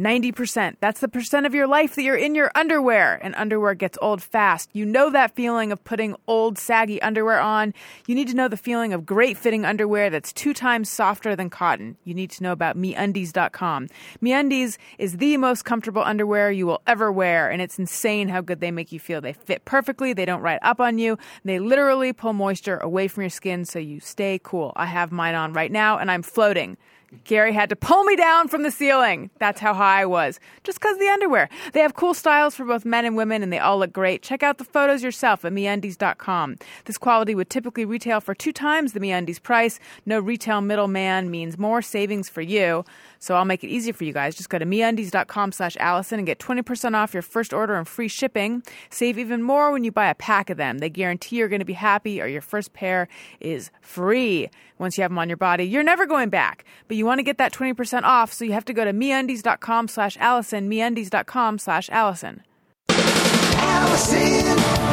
90%. That's the percent of your life that you're in your underwear. And underwear gets old fast. You know that feeling of putting old, saggy underwear on. You need to know the feeling of great-fitting underwear that's 2 times softer than cotton. You need to know about MeUndies.com. MeUndies is the most comfortable underwear you will ever wear, and it's insane how good they make you feel. They fit perfectly. They don't ride up on you. They literally pull moisture away from your skin so you stay cool. I have mine on right now, and I'm floating. Gary had to pull me down from the ceiling. That's how high I was. Just because of the underwear. They have cool styles for both men and women, and they all look great. Check out the photos yourself at MeUndies.com. This quality would typically retail for 2 times the MeUndies price. No retail middleman means more savings for you. So I'll make it easy for you guys. Just go to MeUndies.com/Allison and get 20% off your first order and free shipping. Save even more when you buy a pack of them. They guarantee you're going to be happy or your first pair is free. Once you have them on your body, you're never going back. But you want to get that 20% off, so you have to go to MeUndies.com/Allison, MeUndies.com/Allison. Allison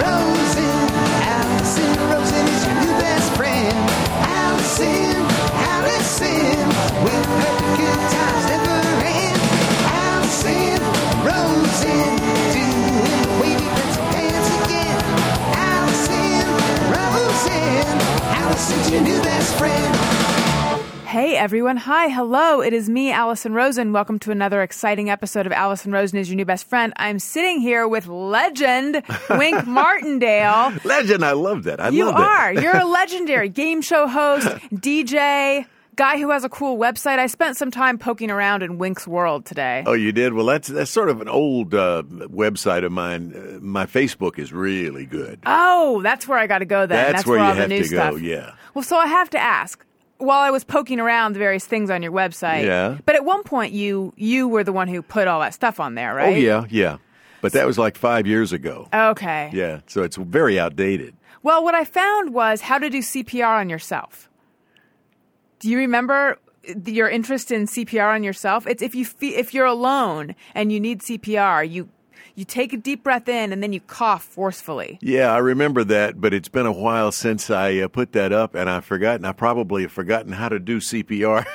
Rosen, Allison Rosen is your new best friend. Allison, Allison, with her good times never end. Allison Rosen, doing wavy birds and dance again. Allison Rosen, Allison's your new best friend. Hey everyone. Hi. Hello. It is me, Allison Rosen. Welcome to another exciting episode of Allison Rosen is your new best friend. I'm sitting here with legend Wink Martindale. Legend. I love that. You are. You're a legendary game show host, DJ, guy who has a cool website. I spent some time poking around in Wink's World today. Oh, you did? Well, that's sort of an old website of mine. My Facebook is really good. Oh, that's where I got to go then. That's where you all have the new to go, stuff. Yeah. Well, so I have to ask. While I was poking around the various things on your website, yeah. But at one point you were the one who put all that stuff on there, right? Oh, yeah. But that was like 5 years ago. Okay. Yeah, so it's very outdated. Well, what I found was how to do CPR on yourself. Do you remember your interest in CPR on yourself? It's if you're alone and you need CPR, you take a deep breath in, and then you cough forcefully. Yeah, I remember that, but it's been a while since I put that up, and I probably have forgotten how to do CPR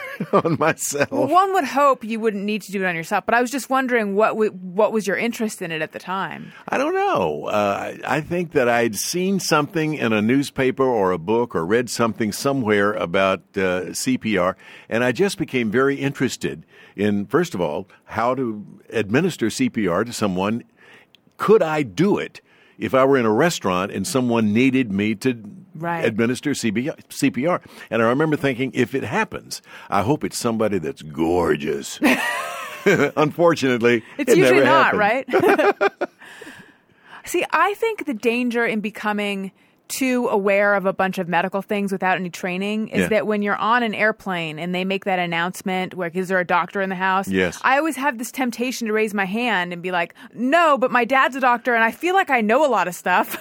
on myself. Well, one would hope you wouldn't need to do it on yourself, but I was just wondering what was your interest in it at the time? I don't know. I think that I'd seen something in a newspaper or a book or read something somewhere about CPR, and I just became very interested in, first of all, how to administer CPR to someone. Could I do it if I were in a restaurant and someone needed me to administer CPR? And I remember thinking, if it happens, I hope it's somebody that's gorgeous. Unfortunately, it's usually never not, right? See, I think the danger in becoming too aware of a bunch of medical things without any training is that when you're on an airplane and they make that announcement, where is there a doctor in the house? Yes. I always have this temptation to raise my hand and be like, no, but my dad's a doctor and I feel like I know a lot of stuff.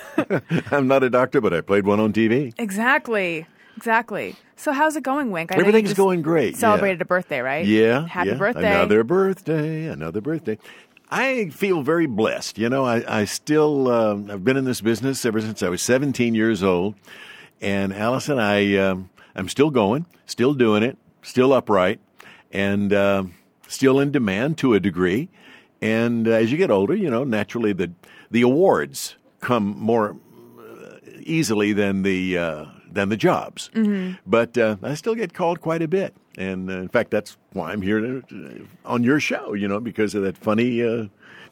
I'm not a doctor, but I played one on TV. Exactly. So how's it going, Wink? Everything's going great. Celebrated a birthday, right? Yeah. Happy birthday. Another birthday. I feel very blessed. You know, I still I've been in this business ever since I was 17 years old. And Allison, I'm still going, still doing it, still upright, and still in demand to a degree. And as you get older, you know, naturally the awards come more easily than the jobs. Mm-hmm. But I still get called quite a bit. And, in fact, that's why I'm here on your show, you know, because of that funny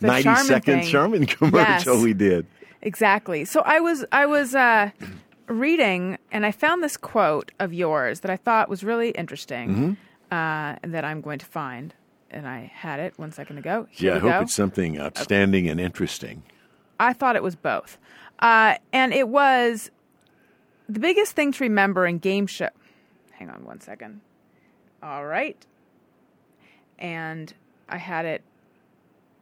90-second Charmin commercial we did. Exactly. So I was reading, and I found this quote of yours that I thought was really interesting, that I'm going to find. And I had it 1 second ago. I hope it's something outstanding and interesting. I thought it was both. And it was the biggest thing to remember in game show. Hang on 1 second. All right. And I had it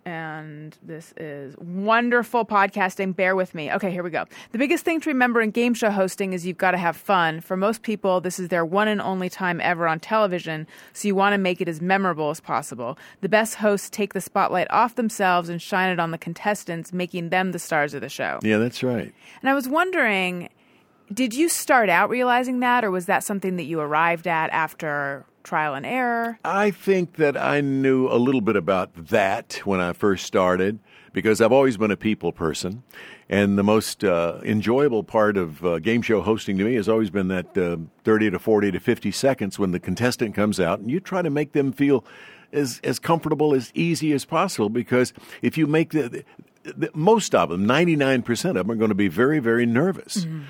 And this is wonderful podcasting. Bear with me. Okay, here we go. The biggest thing to remember in game show hosting is you've got to have fun. For most people, this is their one and only time ever on television, so you want to make it as memorable as possible. The best hosts take the spotlight off themselves and shine it on the contestants, making them the stars of the show. Yeah, that's right. And I was wondering, did you start out realizing that, or was that something that you arrived at after trial and error? I think that I knew a little bit about that when I first started, because I've always been a people person, and the most enjoyable part of game show hosting to me has always been that 30 to 40 to 50 seconds when the contestant comes out, and you try to make them feel as comfortable, as easy as possible, because if you make most of them, 99% of them are going to be very, very nervous. Mm-hmm.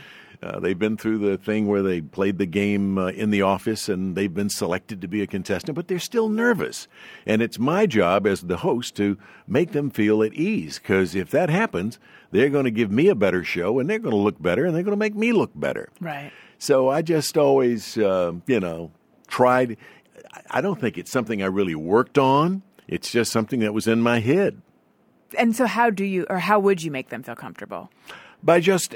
They've been through the thing where they played the game in the office and they've been selected to be a contestant, but they're still nervous. And it's my job as the host to make them feel at ease, because if that happens, they're going to give me a better show and they're going to look better and they're going to make me look better. Right. So I just always, tried. I don't think it's something I really worked on. It's just something that was in my head. And so how would you make them feel comfortable? By just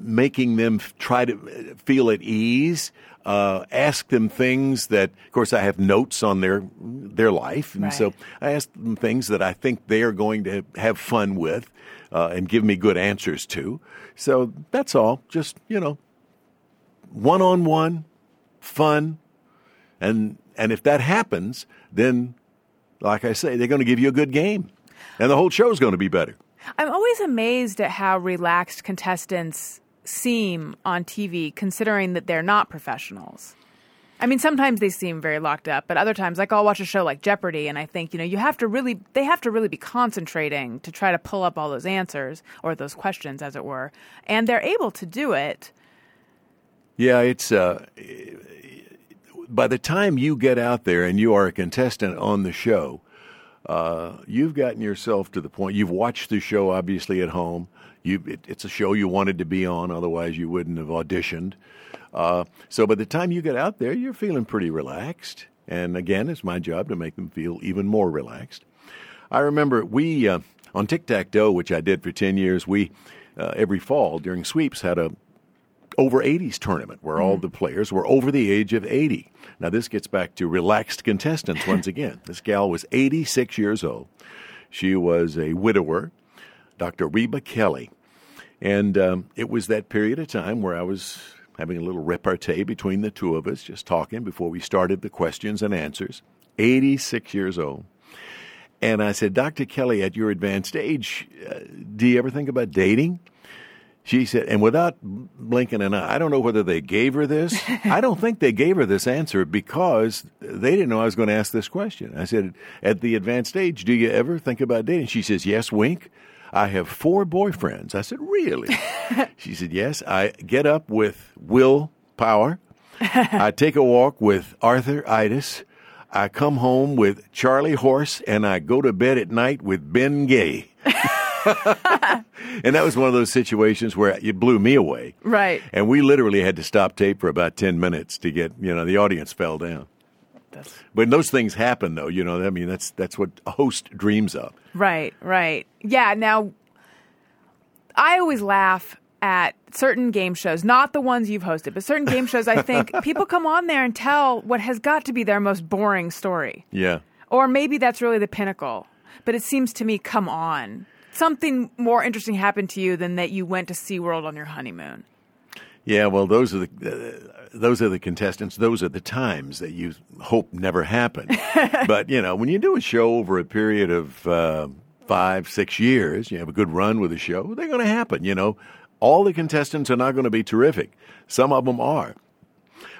making them try to feel at ease, ask them things that, of course, I have notes on their life. And so I ask them things that I think they are going to have fun with and give me good answers to. So that's all. Just, one-on-one, fun. And if that happens, then, like I say, they're going to give you a good game. And the whole show's going to be better. I'm always amazed at how relaxed contestants seem on TV, considering that they're not professionals. I mean, sometimes they seem very locked up, but other times, I'll watch a show like Jeopardy, and I think, they have to really be concentrating to try to pull up all those answers, or those questions, as it were, and they're able to do it. Yeah, it's by the time you get out there and you are a contestant on the show, you've gotten yourself to the point. You've watched the show, obviously, at home. It's a show you wanted to be on, otherwise you wouldn't have auditioned. So by the time you get out there, you're feeling pretty relaxed. And again, it's my job to make them feel even more relaxed. I remember we, on Tic-Tac-Dough, which I did for 10 years, we, every fall during sweeps, had a over 80s tournament where all the players were over the age of 80. Now, this gets back to relaxed contestants once again. This gal was 86 years old. She was a widower, Dr. Reba Kelly. And it was that period of time where I was having a little repartee between the two of us, just talking before we started the questions and answers. 86 years old. And I said, Dr. Kelly, at your advanced age, do you ever think about dating? She said, and without blinking an eye, I don't know whether they gave her this. I don't think they gave her this answer because they didn't know I was going to ask this question. I said, at the advanced age, do you ever think about dating? She says, yes, Wink. I have 4 boyfriends. I said, really? She said, yes. I get up with Will Power. I take a walk with Arthur Itis. I come home with Charlie Horse, and I go to bed at night with Ben Gay. And that was one of those situations where it blew me away. Right. And we literally had to stop tape for about 10 minutes to get, the audience fell down. When those things happen, though, that's what a host dreams of. Right, right. Yeah, now, I always laugh at certain game shows, not the ones you've hosted, but certain game shows, I think, people come on there and tell what has got to be their most boring story. Yeah. Or maybe that's really the pinnacle. But it seems to me, come on. Something more interesting happened to you than that you went to SeaWorld on your honeymoon. Yeah, well, those are the contestants. Those are the times that you hope never happen. But, when you do a show over a period of 5-6 years, you have a good run with a show, they're going to happen, All the contestants are not going to be terrific. Some of them are.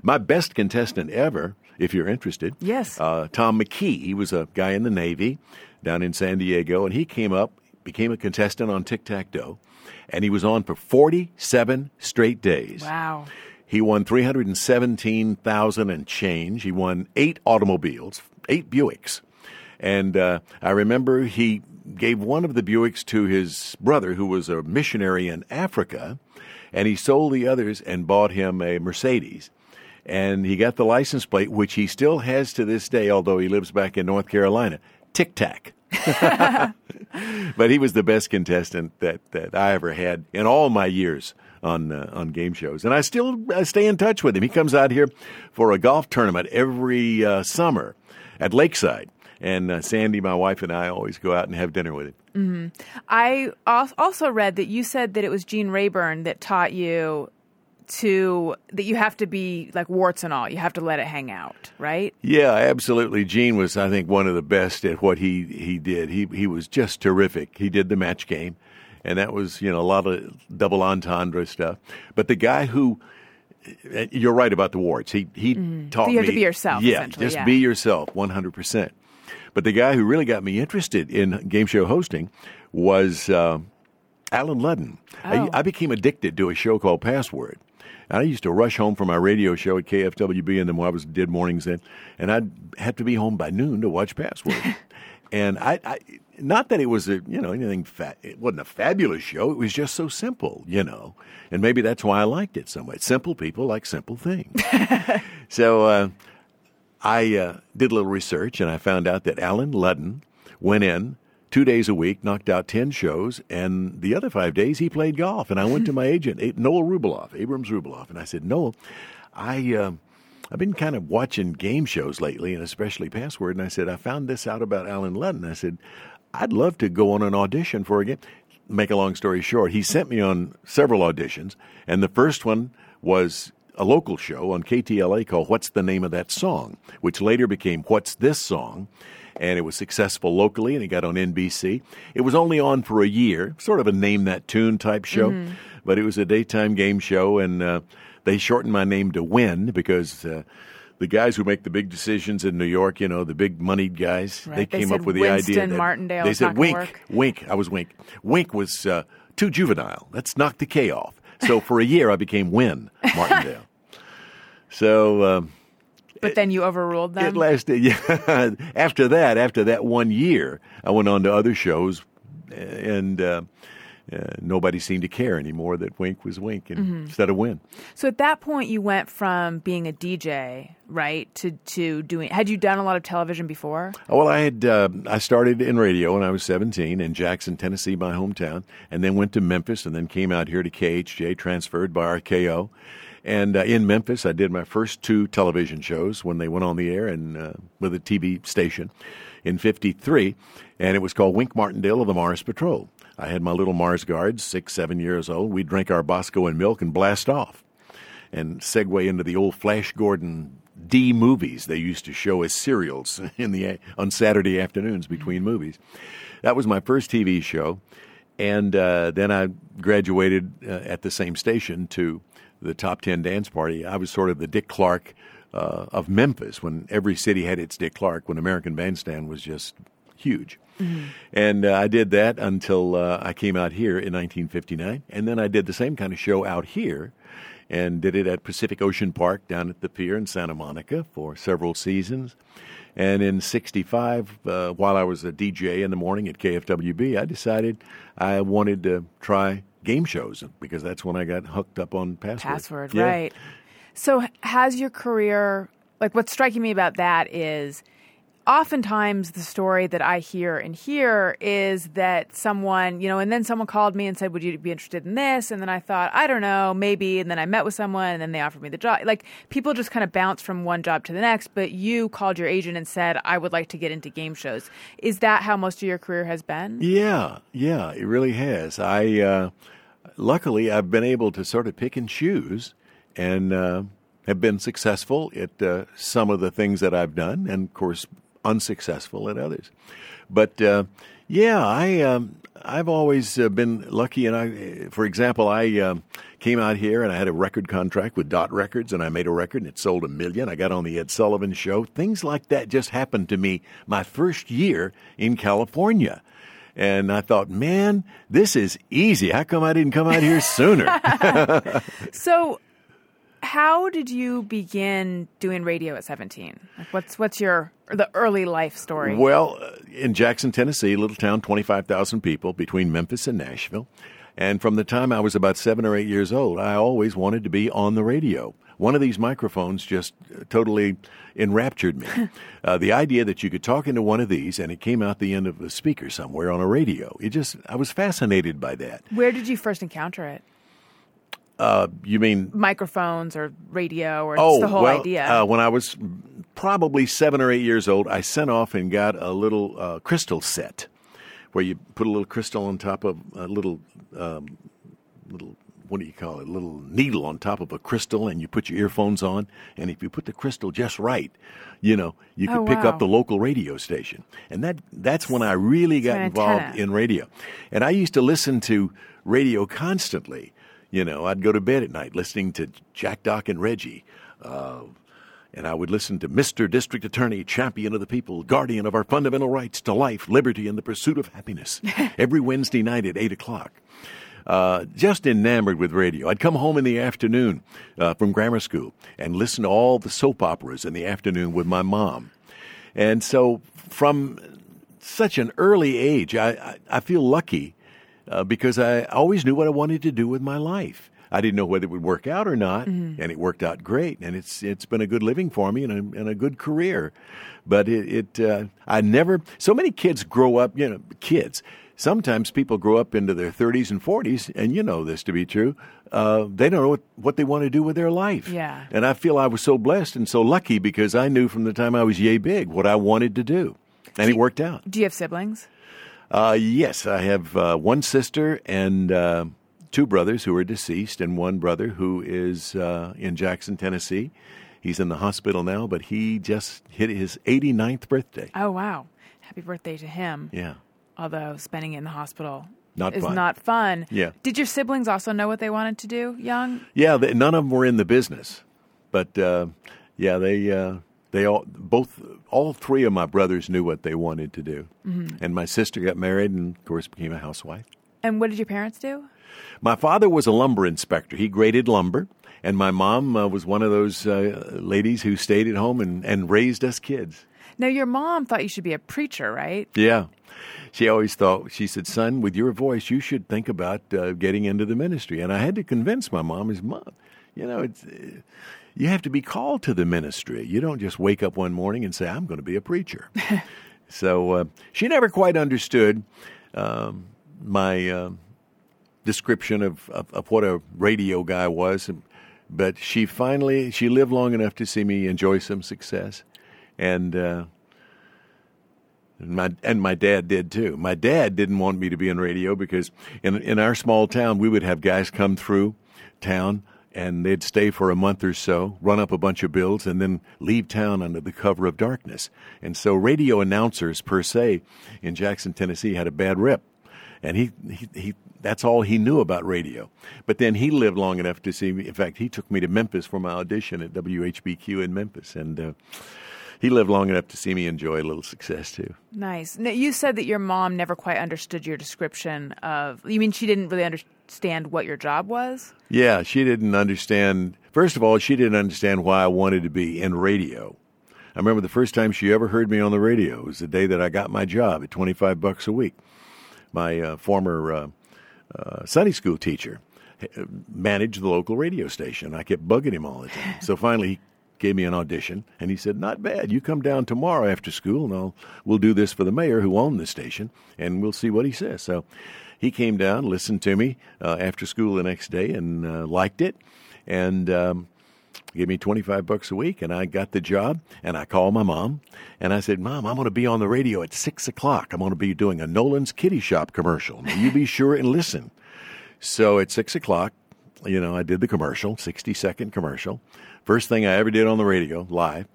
My best contestant ever, if you're interested, yes, Tom McKee. He was a guy in the Navy down in San Diego, and he came up, became a contestant on Tic-Tac-Dough, and he was on for 47 straight days. Wow. He won $317,000 and change. He won 8 automobiles, 8 Buicks. And I remember he gave one of the Buicks to his brother, who was a missionary in Africa, and he sold the others and bought him a Mercedes. and he got the license plate, which he still has to this day, although he lives back in North Carolina, Tic-Tac. But he was the best contestant that I ever had in all my years on game shows. And I still stay in touch with him. He comes out here for a golf tournament every summer at Lakeside. And Sandy, my wife, and I always go out and have dinner with him. Mm-hmm. I also read that you said that it was Gene Rayburn that taught you that you have to be like warts and all. You have to let it hang out, right? Yeah, absolutely. Gene was, I think, one of the best at what he did. He was just terrific. He did the match game, and that was, you know, a lot of double entendre stuff. But the guy who, you're right about the warts. He taught me. So you have to be yourself, essentially. Just be yourself, 100%. But the guy who really got me interested in game show hosting was Allen Ludden. Oh. I became addicted to a show called Password. I used to rush home from my radio show at KFWB, and then I did mornings then, and I'd have to be home by noon to watch Password. And I not that it was it wasn't a fabulous show. It was just so simple, you know. And maybe that's why I liked it so much. Simple people like simple things. So I did a little research, and I found out that Allen Ludden went in 2 days a week, knocked out 10 shows, and the other 5 days he played golf. And I went to my agent, Abrams Rubeloff, and I said, Noel, I've been kind of watching game shows lately, and especially Password, and I said, I found this out about Allen Ludden. I said, I'd love to go on an audition for a game. Make a long story short, he sent me on several auditions, and the first one was a local show on KTLA called What's the Name of That Song, which later became What's This Song, and it was successful locally, and it got on NBC. It was only on for a year, sort of a Name That Tune type show, but it was a daytime game show, and they shortened my name to Win because the guys who make the big decisions in New York, you know, the big moneyed guys, right. They came up with the idea. Martindale they said Wink. I was Wink. Wink was too juvenile. Let's knock the K off. So for a year, I became Win Martindale. So, but then you overruled them? It lasted, yeah. After that 1 year, I went on to other shows, and nobody seemed to care anymore that Wink was Wink instead of Win. So at that point, you went from being a DJ, right, to doing – had you done a lot of television before? Well, I had I started in radio when I was 17 in Jackson, Tennessee, my hometown, and then went to Memphis and then came out here to KHJ, transferred by RKO. And in Memphis, I did my first two television shows when they went on the air and with a TV station in 1953, and it was called Wink Martindale of the Mars Patrol. I had my little Mars guards, 6, 7 years old. We'd drink our Bosco and milk and blast off and segue into the old Flash Gordon D movies they used to show as serials on Saturday afternoons between movies. That was my first TV show, and then I graduated at the same station to the Top 10 Dance Party. I was sort of the Dick Clark of Memphis when every city had its Dick Clark, when American Bandstand was just huge. Mm-hmm. And I did that until I came out here in 1959. And then I did the same kind of show out here and did it at Pacific Ocean Park down at the pier in Santa Monica for several seasons. And in 1965, while I was a DJ in the morning at KFWB, I decided I wanted to try game shows, because that's when I got hooked up on Password, yeah. Right. So has your career, like what's striking me about that is oftentimes the story that I hear and hear is that someone, you know, and then someone called me and said, would you be interested in this? And then I thought, I don't know, maybe. And then I met with someone and then they offered me the job. Like people just kind of bounce from one job to the next, but you called your agent and said, I would like to get into game shows. Is that how most of your career has been? Yeah, it really has. Luckily, I've been able to sort of pick and choose and have been successful at some of the things that I've done and, of course, unsuccessful at others. But, I've always been lucky. And for example, I came out here and I had a record contract with Dot Records, and I made a record and it sold 1 million. I got on the Ed Sullivan Show. Things like that just happened to me my first year in California. And I thought, man, this is easy. How come I didn't come out here sooner? So how did you begin doing radio at 17? Like what's your the early life story? Well, in Jackson, Tennessee, little town, 25,000 people between Memphis and Nashville. And from the time I was about 7 or 8 years old, I always wanted to be on the radio. One of these microphones just totally enraptured me. The idea that you could talk into one of these and it came out the end of a speaker somewhere on a radio. I was fascinated by that. Where did you first encounter it? You mean microphones or radio or just the whole idea? When I was probably 7 or 8 years old, I sent off and got a little crystal set where you put a little crystal on top of a little what do you call it? A little needle on top of a crystal, and you put your earphones on. And if you put the crystal just right, you could pick up the local radio station. And that's when I really got involved in radio. And I used to listen to radio constantly. I'd go to bed at night listening to Jack, Doc, and Reggie. And I would listen to Mr. District Attorney, Champion of the People, Guardian of our Fundamental Rights to Life, Liberty, and the Pursuit of Happiness every Wednesday night at 8 o'clock. Just enamored with radio. I'd come home in the afternoon from grammar school and listen to all the soap operas in the afternoon with my mom. And so from such an early age, I feel lucky because I always knew what I wanted to do with my life. I didn't know whether it would work out or not, and it worked out great. And it's been a good living for me and a good career. But so many kids grow up, kids. Sometimes people grow up into their 30s and 40s, and you know this to be true, they don't know what they want to do with their life. Yeah. And I feel I was so blessed and so lucky because I knew from the time I was yay big what I wanted to do, and it worked out. Do you have siblings? Yes, I have one sister and two brothers who are deceased and one brother who is in Jackson, Tennessee. He's in the hospital now, but he just hit his 89th birthday. Oh, wow. Happy birthday to him. Yeah. Although spending it in the hospital not fun. Yeah. Did your siblings also know what they wanted to do young? Yeah, none of them were in the business. But, all three of my brothers knew what they wanted to do. Mm-hmm. And my sister got married and, of course, became a housewife. And what did your parents do? My father was a lumber inspector. He graded lumber. And my mom was one of those ladies who stayed at home and raised us kids. Now, your mom thought you should be a preacher, right? Yeah. She always thought, she said, son, with your voice, you should think about getting into the ministry. And I had to convince my mom, you have to be called to the ministry. You don't just wake up one morning and say, I'm going to be a preacher. So she never quite understood my description of what a radio guy was. But she lived long enough to see me enjoy some success. And my dad did too. My dad didn't want me to be in radio because in our small town we would have guys come through town and they'd stay for a month or so, run up a bunch of bills, and then leave town under the cover of darkness. And so radio announcers per se in Jackson, Tennessee, had a bad rep, and he that's all he knew about radio. But then he lived long enough to see me. In fact, he took me to Memphis for my audition at WHBQ in Memphis, and. He lived long enough to see me enjoy a little success, too. Nice. Now, you said that your mom never quite understood your description of... You mean she didn't really understand what your job was? Yeah, she didn't understand... First of all, she didn't understand why I wanted to be in radio. I remember the first time she ever heard me on the radio was the day that I got my job at $25 a week. My former Sunday school teacher managed the local radio station. I kept bugging him all the time. So finally... he gave me an audition, and he said, not bad. You come down tomorrow after school, and we'll do this for the mayor who owned the station, and we'll see what he says. So he came down, listened to me after school the next day, and liked it, and gave me $25 a week, and I got the job, and I called my mom, and I said, Mom, I'm going to be on the radio at 6 o'clock. I'm going to be doing a Nolan's Kitty Shop commercial. Will you be sure and listen? So at 6 o'clock, I did the commercial, 60-second commercial. First thing I ever did on the radio, live.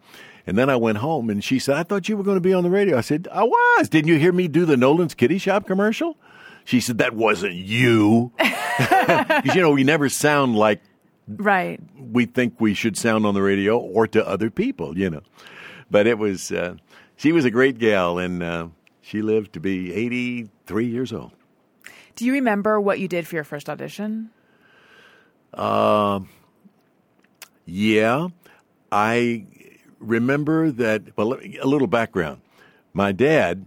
And then I went home, and she said, I thought you were going to be on the radio. I said, I was. Didn't you hear me do the Nolan's Kitty Shop commercial? She said, that wasn't you. Because, we never sound like we think we should sound on the radio or to other people, But it was, she was a great gal, and she lived to be 83 years old. Do you remember what you did for your first audition? Yeah, I remember that. Well, a little background. My dad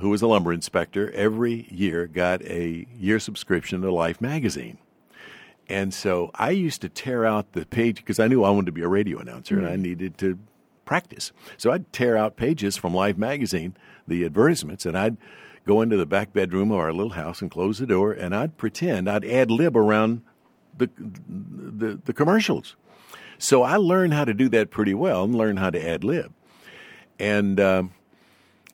who was a lumber inspector, every year got a year subscription to Life magazine. And so I used to tear out the page because I knew I wanted to be a radio announcer and I needed to practice. So I'd tear out pages from Life magazine, the advertisements, and I'd go into the back bedroom of our little house and close the door, and I'd pretend I'd ad lib around the commercials. So I learned how to do that pretty well and learned how to ad lib. And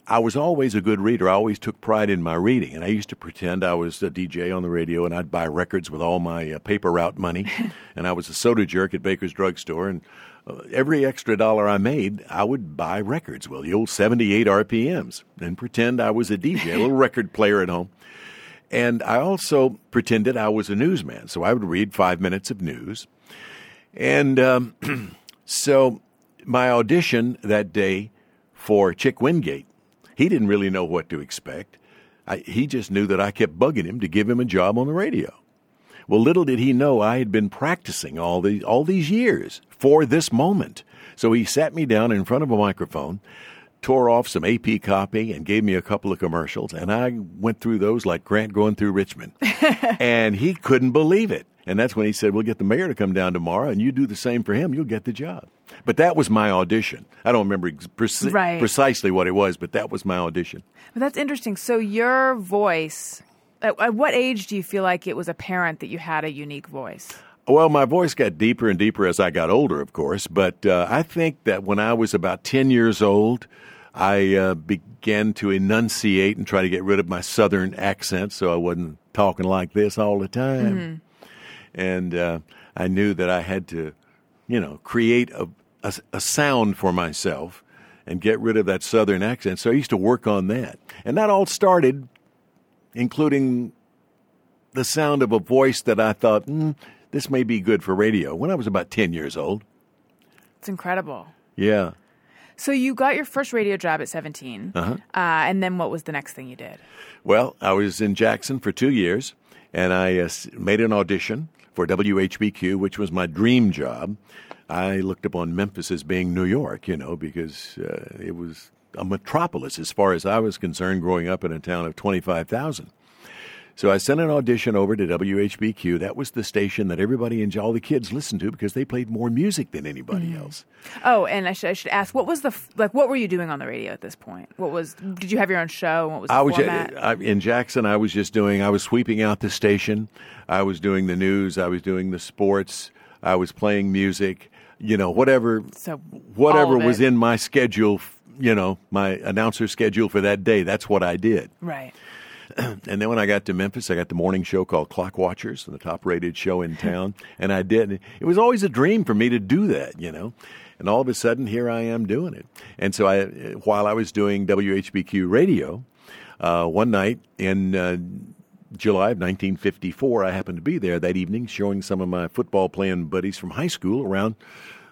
I was always a good reader. I always took pride in my reading, and I used to pretend I was a DJ on the radio, and I'd buy records with all my paper route money, and I was a soda jerk at Baker's drugstore, and every extra dollar I made, I would buy records, well, the old 78 RPMs, and pretend I was a DJ, a little record player at home. And I also pretended I was a newsman, so I would read 5 minutes of news. And so my audition that day for Chick Wingate, he didn't really know what to expect. He just knew that I kept bugging him to give him a job on the radio. Well, little did he know I had been practicing all these years for this moment. So he sat me down in front of a microphone, tore off some AP copy, and gave me a couple of commercials. And I went through those like Grant going through Richmond. And he couldn't believe it. And that's when he said, we'll get the mayor to come down tomorrow, and you do the same for him, you'll get the job. But that was my audition. I don't remember precisely what it was, but that was my audition. Well, that's interesting. So your voice, at what age do you feel like it was apparent that you had a unique voice? Well, my voice got deeper and deeper as I got older, of course. But I think that when I was about 10 years old, I began to enunciate and try to get rid of my southern accent so I wasn't talking like this all the time. Mm-hmm. And I knew that I had to, create a sound for myself and get rid of that southern accent. So I used to work on that. And that all started, including the sound of a voice that I thought, this may be good for radio, when I was about 10 years old. It's incredible. Yeah. So you got your first radio job at 17. Uh-huh. And then what was the next thing you did? Well, I was in Jackson for 2 years, and I made an audition for WHBQ, which was my dream job. I looked upon Memphis as being New York, because it was a metropolis as far as I was concerned, growing up in a town of 25,000. So I sent an audition over to WHBQ. That was the station that everybody and all the kids listened to because they played more music than anybody else. Oh, and I should ask, what was what were you doing on the radio at this point? Did you have your own show? What was the format? In Jackson, I was sweeping out the station. I was doing the news. I was doing the sports. I was playing music. Whatever was in my schedule, my announcer schedule for that day, that's what I did. Right. And then when I got to Memphis, I got the morning show called Clock Watchers, the top-rated show in town, and I did. It was always a dream for me to do that, and all of a sudden, here I am doing it. And so while I was doing WHBQ radio, one night in July of 1954, I happened to be there that evening showing some of my football-playing buddies from high school around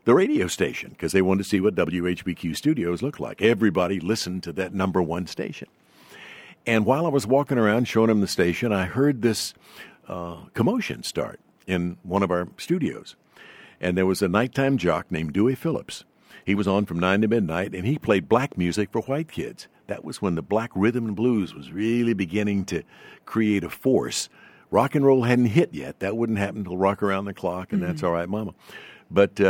the radio station because they wanted to see what WHBQ studios looked like. Everybody listened to that number one station. And while I was walking around showing him the station, I heard this commotion start in one of our studios. And there was a nighttime jock named Dewey Phillips. He was on from 9 to midnight, and he played black music for white kids. That was when the black rhythm and blues was really beginning to create a force. Rock and roll hadn't hit yet. That wouldn't happen until Rock Around the Clock, and That's All Right, Mama. But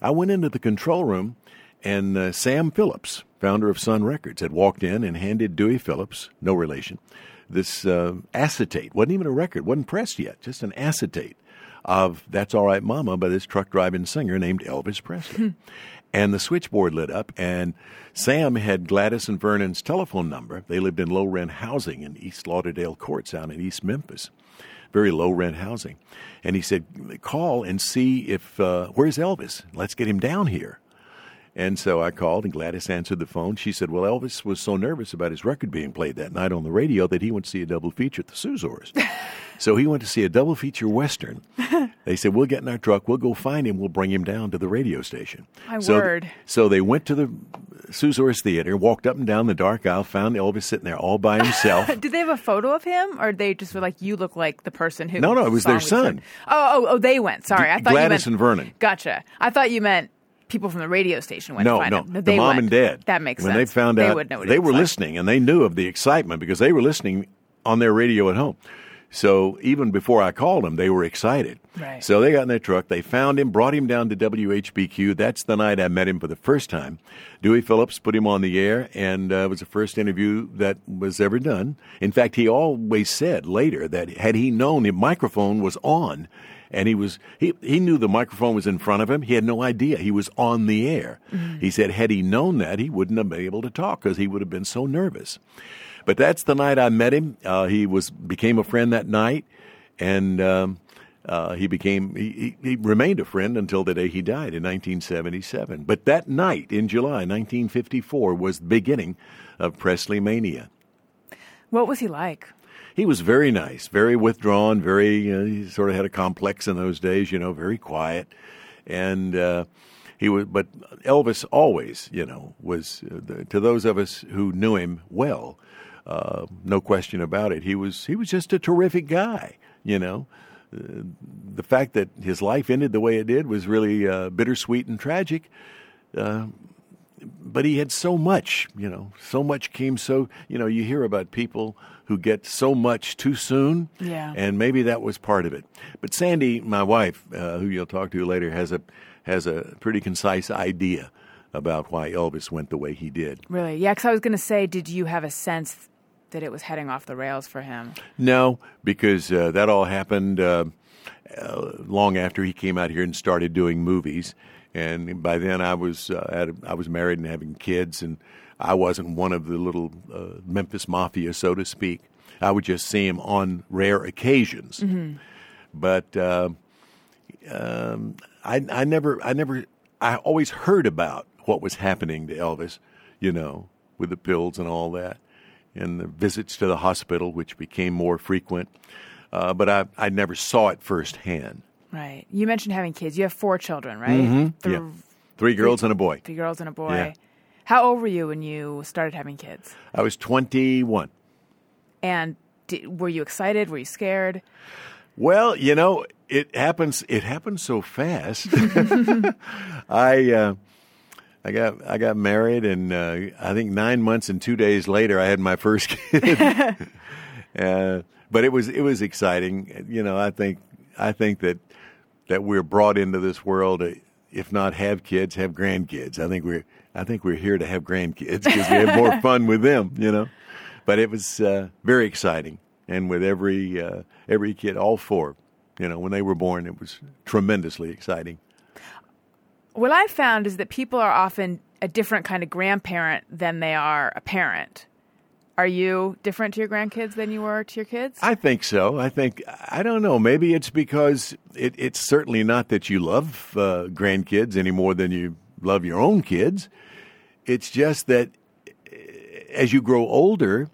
I went into the control room, and Sam Phillips, founder of Sun Records, had walked in and handed Dewey Phillips, no relation, this acetate. Wasn't even a record, wasn't pressed yet, just an acetate of That's All Right, Mama by this truck-driving singer named Elvis Presley. And the switchboard lit up, and Sam had Gladys and Vernon's telephone number. They lived in low-rent housing in East Lauderdale Courts out in East Memphis, very low-rent housing. And he said, call and see if, where's Elvis? Let's get him down here. And so I called, and Gladys answered the phone. She said, well, Elvis was so nervous about his record being played that night on the radio that he went to see a double feature at the Suzors. So he went to see a double feature Western. They said, we'll get in our truck. We'll go find him. We'll bring him down to the radio station. So they went to the Suzors Theater, walked up and down the dark aisle, found Elvis sitting there all by himself. Did they have a photo of him, or they just were like, you look like the person who... No, it was their son. Oh, they went. Sorry. I thought Gladys and Vernon. Gotcha. I thought you meant... people from the radio station went to find him. No, the mom and dad. That makes sense. When they found out, they would know what he was like. Listening, and they knew of the excitement because they were listening on their radio at home. So even before I called them, they were excited. Right. So they got in their truck. They found him, brought him down to WHBQ. That's the night I met him for the first time. Dewey Phillips put him on the air, and it was the first interview that was ever done. In fact, he always said later that had he known the microphone was on, and he knew the microphone was in front of him. He had no idea he was on the air. Mm-hmm. He said had he known that, he wouldn't have been able to talk because he would have been so nervous. But that's the night I met him. He became a friend that night, and he remained a friend until the day he died in 1977. But that night in July 1954 was the beginning of Presley Mania. What was he like? He was very nice, very withdrawn, very he sort of had a complex in those days, very quiet, and he was. But Elvis always, was to those of us who knew him well, no question about it. He was just a terrific guy, The fact that his life ended the way it did was really bittersweet and tragic. But he had so much, so much came so, you hear about people who get so much too soon. Yeah. And maybe that was part of it. But Sandy, my wife, who you'll talk to later, has a pretty concise idea about why Elvis went the way he did. Really? Yeah, because I was going to say, did you have a sense that it was heading off the rails for him? No, because that all happened long after he came out here and started doing movies. And by then I was I was married and having kids, and I wasn't one of the little Memphis mafia, so to speak. I would just see him on rare occasions, mm-hmm. But I always heard about what was happening to Elvis, with the pills and all that, and the visits to the hospital, which became more frequent. But I never saw it firsthand. Right. You mentioned having kids. You have 4 children, right? Mm-hmm. Three girls and a boy. 3 girls and a boy. Yeah. How old were you when you started having kids? I was 21. And were you excited? Were you scared? Well, it happens. It happened so fast. I got married, and I think 9 months and 2 days later, I had my first kid. But it was exciting. I think that we're brought into this world, if not have kids, have grandkids. I think we're here to have grandkids because we have more fun with them, But it was very exciting, and with every kid, all 4, when they were born, it was tremendously exciting. What I found is that people are often a different kind of grandparent than they are a parent. Are you different to your grandkids than you were to your kids? I think so. I don't know. Maybe it's because it's certainly not that you love grandkids any more than you love your own kids. It's just that as you grow older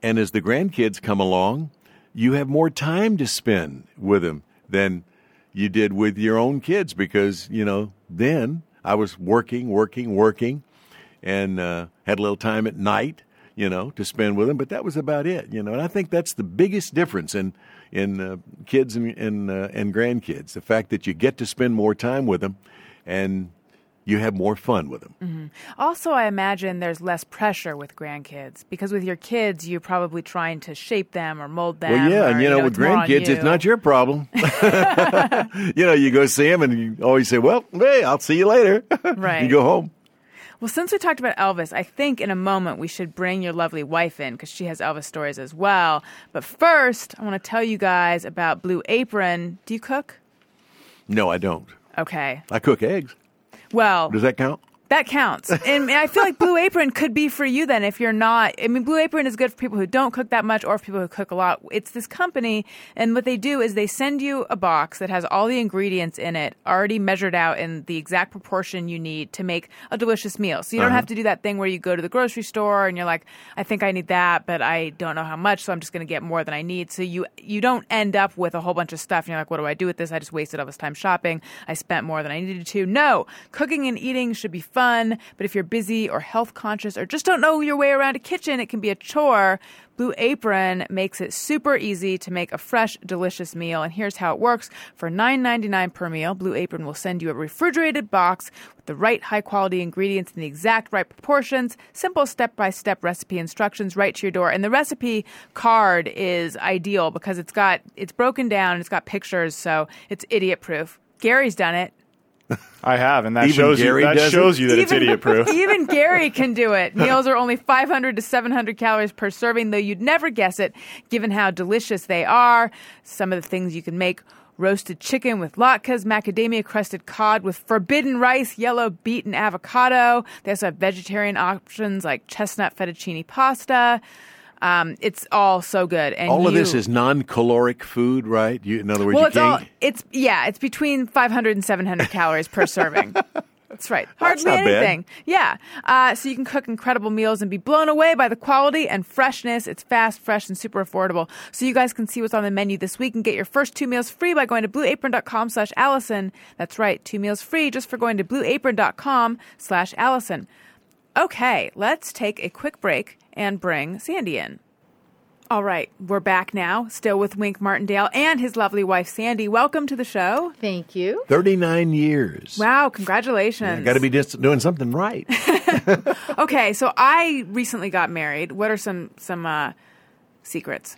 and as the grandkids come along, you have more time to spend with them than you did with your own kids because, then I was working, and had a little time at night. To spend with them, but that was about it, And I think that's the biggest difference in kids and grandkids, the fact that you get to spend more time with them and you have more fun with them. Mm-hmm. Also, I imagine there's less pressure with grandkids because with your kids, you're probably trying to shape them or mold them. Well, yeah, or, and with grandkids, it's not your problem. You go see them and you always say, well, hey, I'll see you later. Right. You go home. Well, since we talked about Elvis, I think in a moment we should bring your lovely wife in because she has Elvis stories as well. But first, I want to tell you guys about Blue Apron. Do you cook? No, I don't. Okay. I cook eggs. Well. Does that count? That counts. And I feel like Blue Apron could be for you then if you're not. I mean, Blue Apron is good for people who don't cook that much or for people who cook a lot. It's this company, and what they do is they send you a box that has all the ingredients in it already measured out in the exact proportion you need to make a delicious meal. So you don't have to do that thing where you go to the grocery store and you're like, I think I need that, but I don't know how much, so I'm just going to get more than I need. So you don't end up with a whole bunch of stuff and you're like, what do I do with this? I just wasted all this time shopping. I spent more than I needed to. No. Cooking and eating should be fun. fun, but if you're busy or health conscious or just don't know your way around a kitchen, it can be a chore. Blue Apron makes it super easy to make a fresh, delicious meal. And here's how it works. For $9.99 per meal, Blue Apron will send you a refrigerated box with the right high-quality ingredients in the exact right proportions, simple step-by-step recipe instructions right to your door. And the recipe card is ideal because it's broken down and it's got pictures, so it's idiot-proof. Gary's done it. I have, and that shows you that it's idiot-proof. Even Gary can do it. Meals are only 500 to 700 calories per serving, though you'd never guess it, given how delicious they are. Some of the things you can make: roasted chicken with latkes, macadamia-crusted cod with forbidden rice, yellow beet, and avocado. They also have vegetarian options like chestnut fettuccine pasta. It's all so good. And all of this is non-caloric food, right? It's between 500 and 700 calories per serving. That's right. Hardly anything. Bad. Yeah. So you can cook incredible meals and be blown away by the quality and freshness. It's fast, fresh, and super affordable. So you guys can see what's on the menu this week and get your first two meals free by going to blueapron.com/Allison. That's right. 2 meals free just for going to blueapron.com/Allison. Okay, let's take a quick break and bring Sandy in. All right, we're back now, still with Wink Martindale and his lovely wife, Sandy. Welcome to the show. Thank you. 39 years. Wow, congratulations. Got to be just doing something right. Okay, so I recently got married. What are some secrets?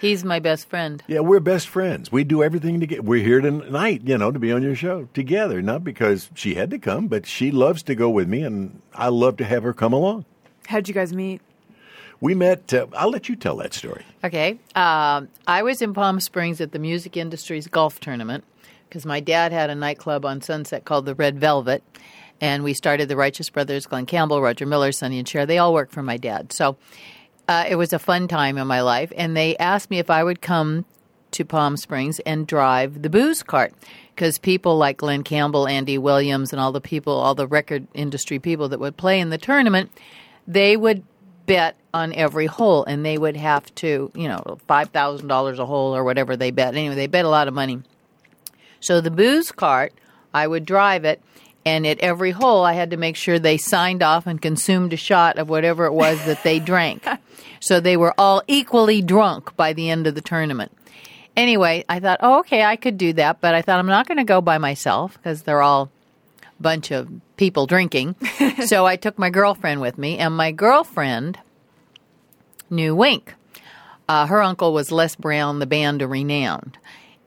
He's my best friend. Yeah, we're best friends. We do everything together. We're here tonight, to be on your show together. Not because she had to come, but she loves to go with me, and I love to have her come along. How'd you guys meet? We met, I'll let you tell that story. Okay. I was in Palm Springs at the music industry's golf tournament because my dad had a nightclub on Sunset called the Red Velvet, and we started the Righteous Brothers, Glenn Campbell, Roger Miller, Sonny and Cher. They all worked for my dad, so... it was a fun time in my life, and they asked me if I would come to Palm Springs and drive the booze cart because people like Glenn Campbell, Andy Williams, and all the record industry people that would play in the tournament, they would bet on every hole, and they would have to, $5,000 a hole or whatever they bet. Anyway, they bet a lot of money. So the booze cart, I would drive it. And at every hole, I had to make sure they signed off and consumed a shot of whatever it was that they drank. So they were all equally drunk by the end of the tournament. Anyway, I thought, okay, I could do that. But I thought I'm not going to go by myself because they're all a bunch of people drinking. So I took my girlfriend with me. And my girlfriend knew Wink. Her uncle was Les Brown, the band renowned.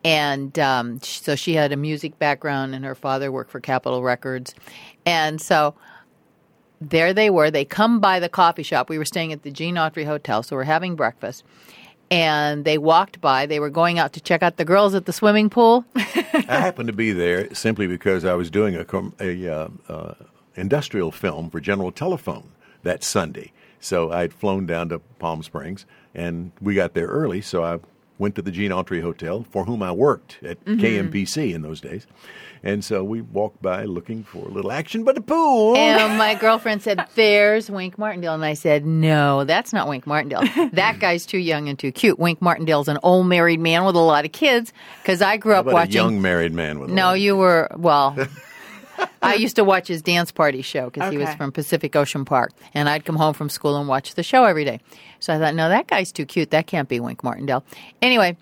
And so she had a music background, and her father worked for Capitol Records. And so there they were. They come by the coffee shop. We were staying at the Gene Autry Hotel, so we're having breakfast. And they walked by. They were going out to check out the girls at the swimming pool. I happened to be there simply because I was doing a industrial film for General Telephone that Sunday. So I had flown down to Palm Springs, and we got there early, so I went to the Gene Autry Hotel, for whom I worked at KMPC in those days. And so we walked by looking for a little action by the pool. And my girlfriend said, there's Wink Martindale. And I said, no, that's not Wink Martindale. That guy's too young and too cute. Wink Martindale's an old married man with a lot of kids. Because I grew up watching... a young married man with a lot of kids? No, you were... well... I used to watch his dance party show because he was from Pacific Ocean Park. And I'd come home from school and watch the show every day. So I thought, no, that guy's too cute. That can't be Wink Martindale. Anyway,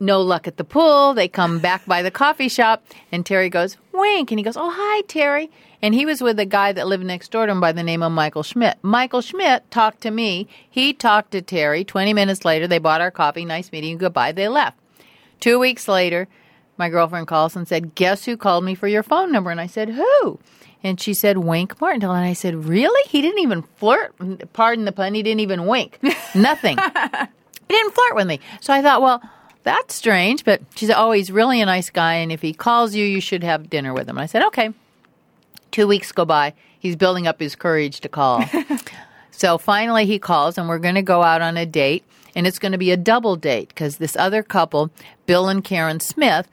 no luck at the pool. They come back by the coffee shop. And Terry goes, Wink. And he goes, oh, hi, Terry. And he was with a guy that lived next door to him by the name of Michael Schmidt. Michael Schmidt talked to me. He talked to Terry. 20 minutes later, they bought our coffee. Nice meeting you. Goodbye. They left. 2 weeks later... my girlfriend calls and said, guess who called me for your phone number? And I said, who? And she said, Wink Martindale. And I said, really? He didn't even flirt? Pardon the pun. He didn't even wink. Nothing. He didn't flirt with me. So I thought, well, that's strange. But she said, oh, he's really a nice guy. And if he calls you, you should have dinner with him. And I said, okay. 2 weeks go by. He's building up his courage to call. So finally he calls, and we're going to go out on a date. And it's going to be a double date because this other couple, Bill and Karen Smith,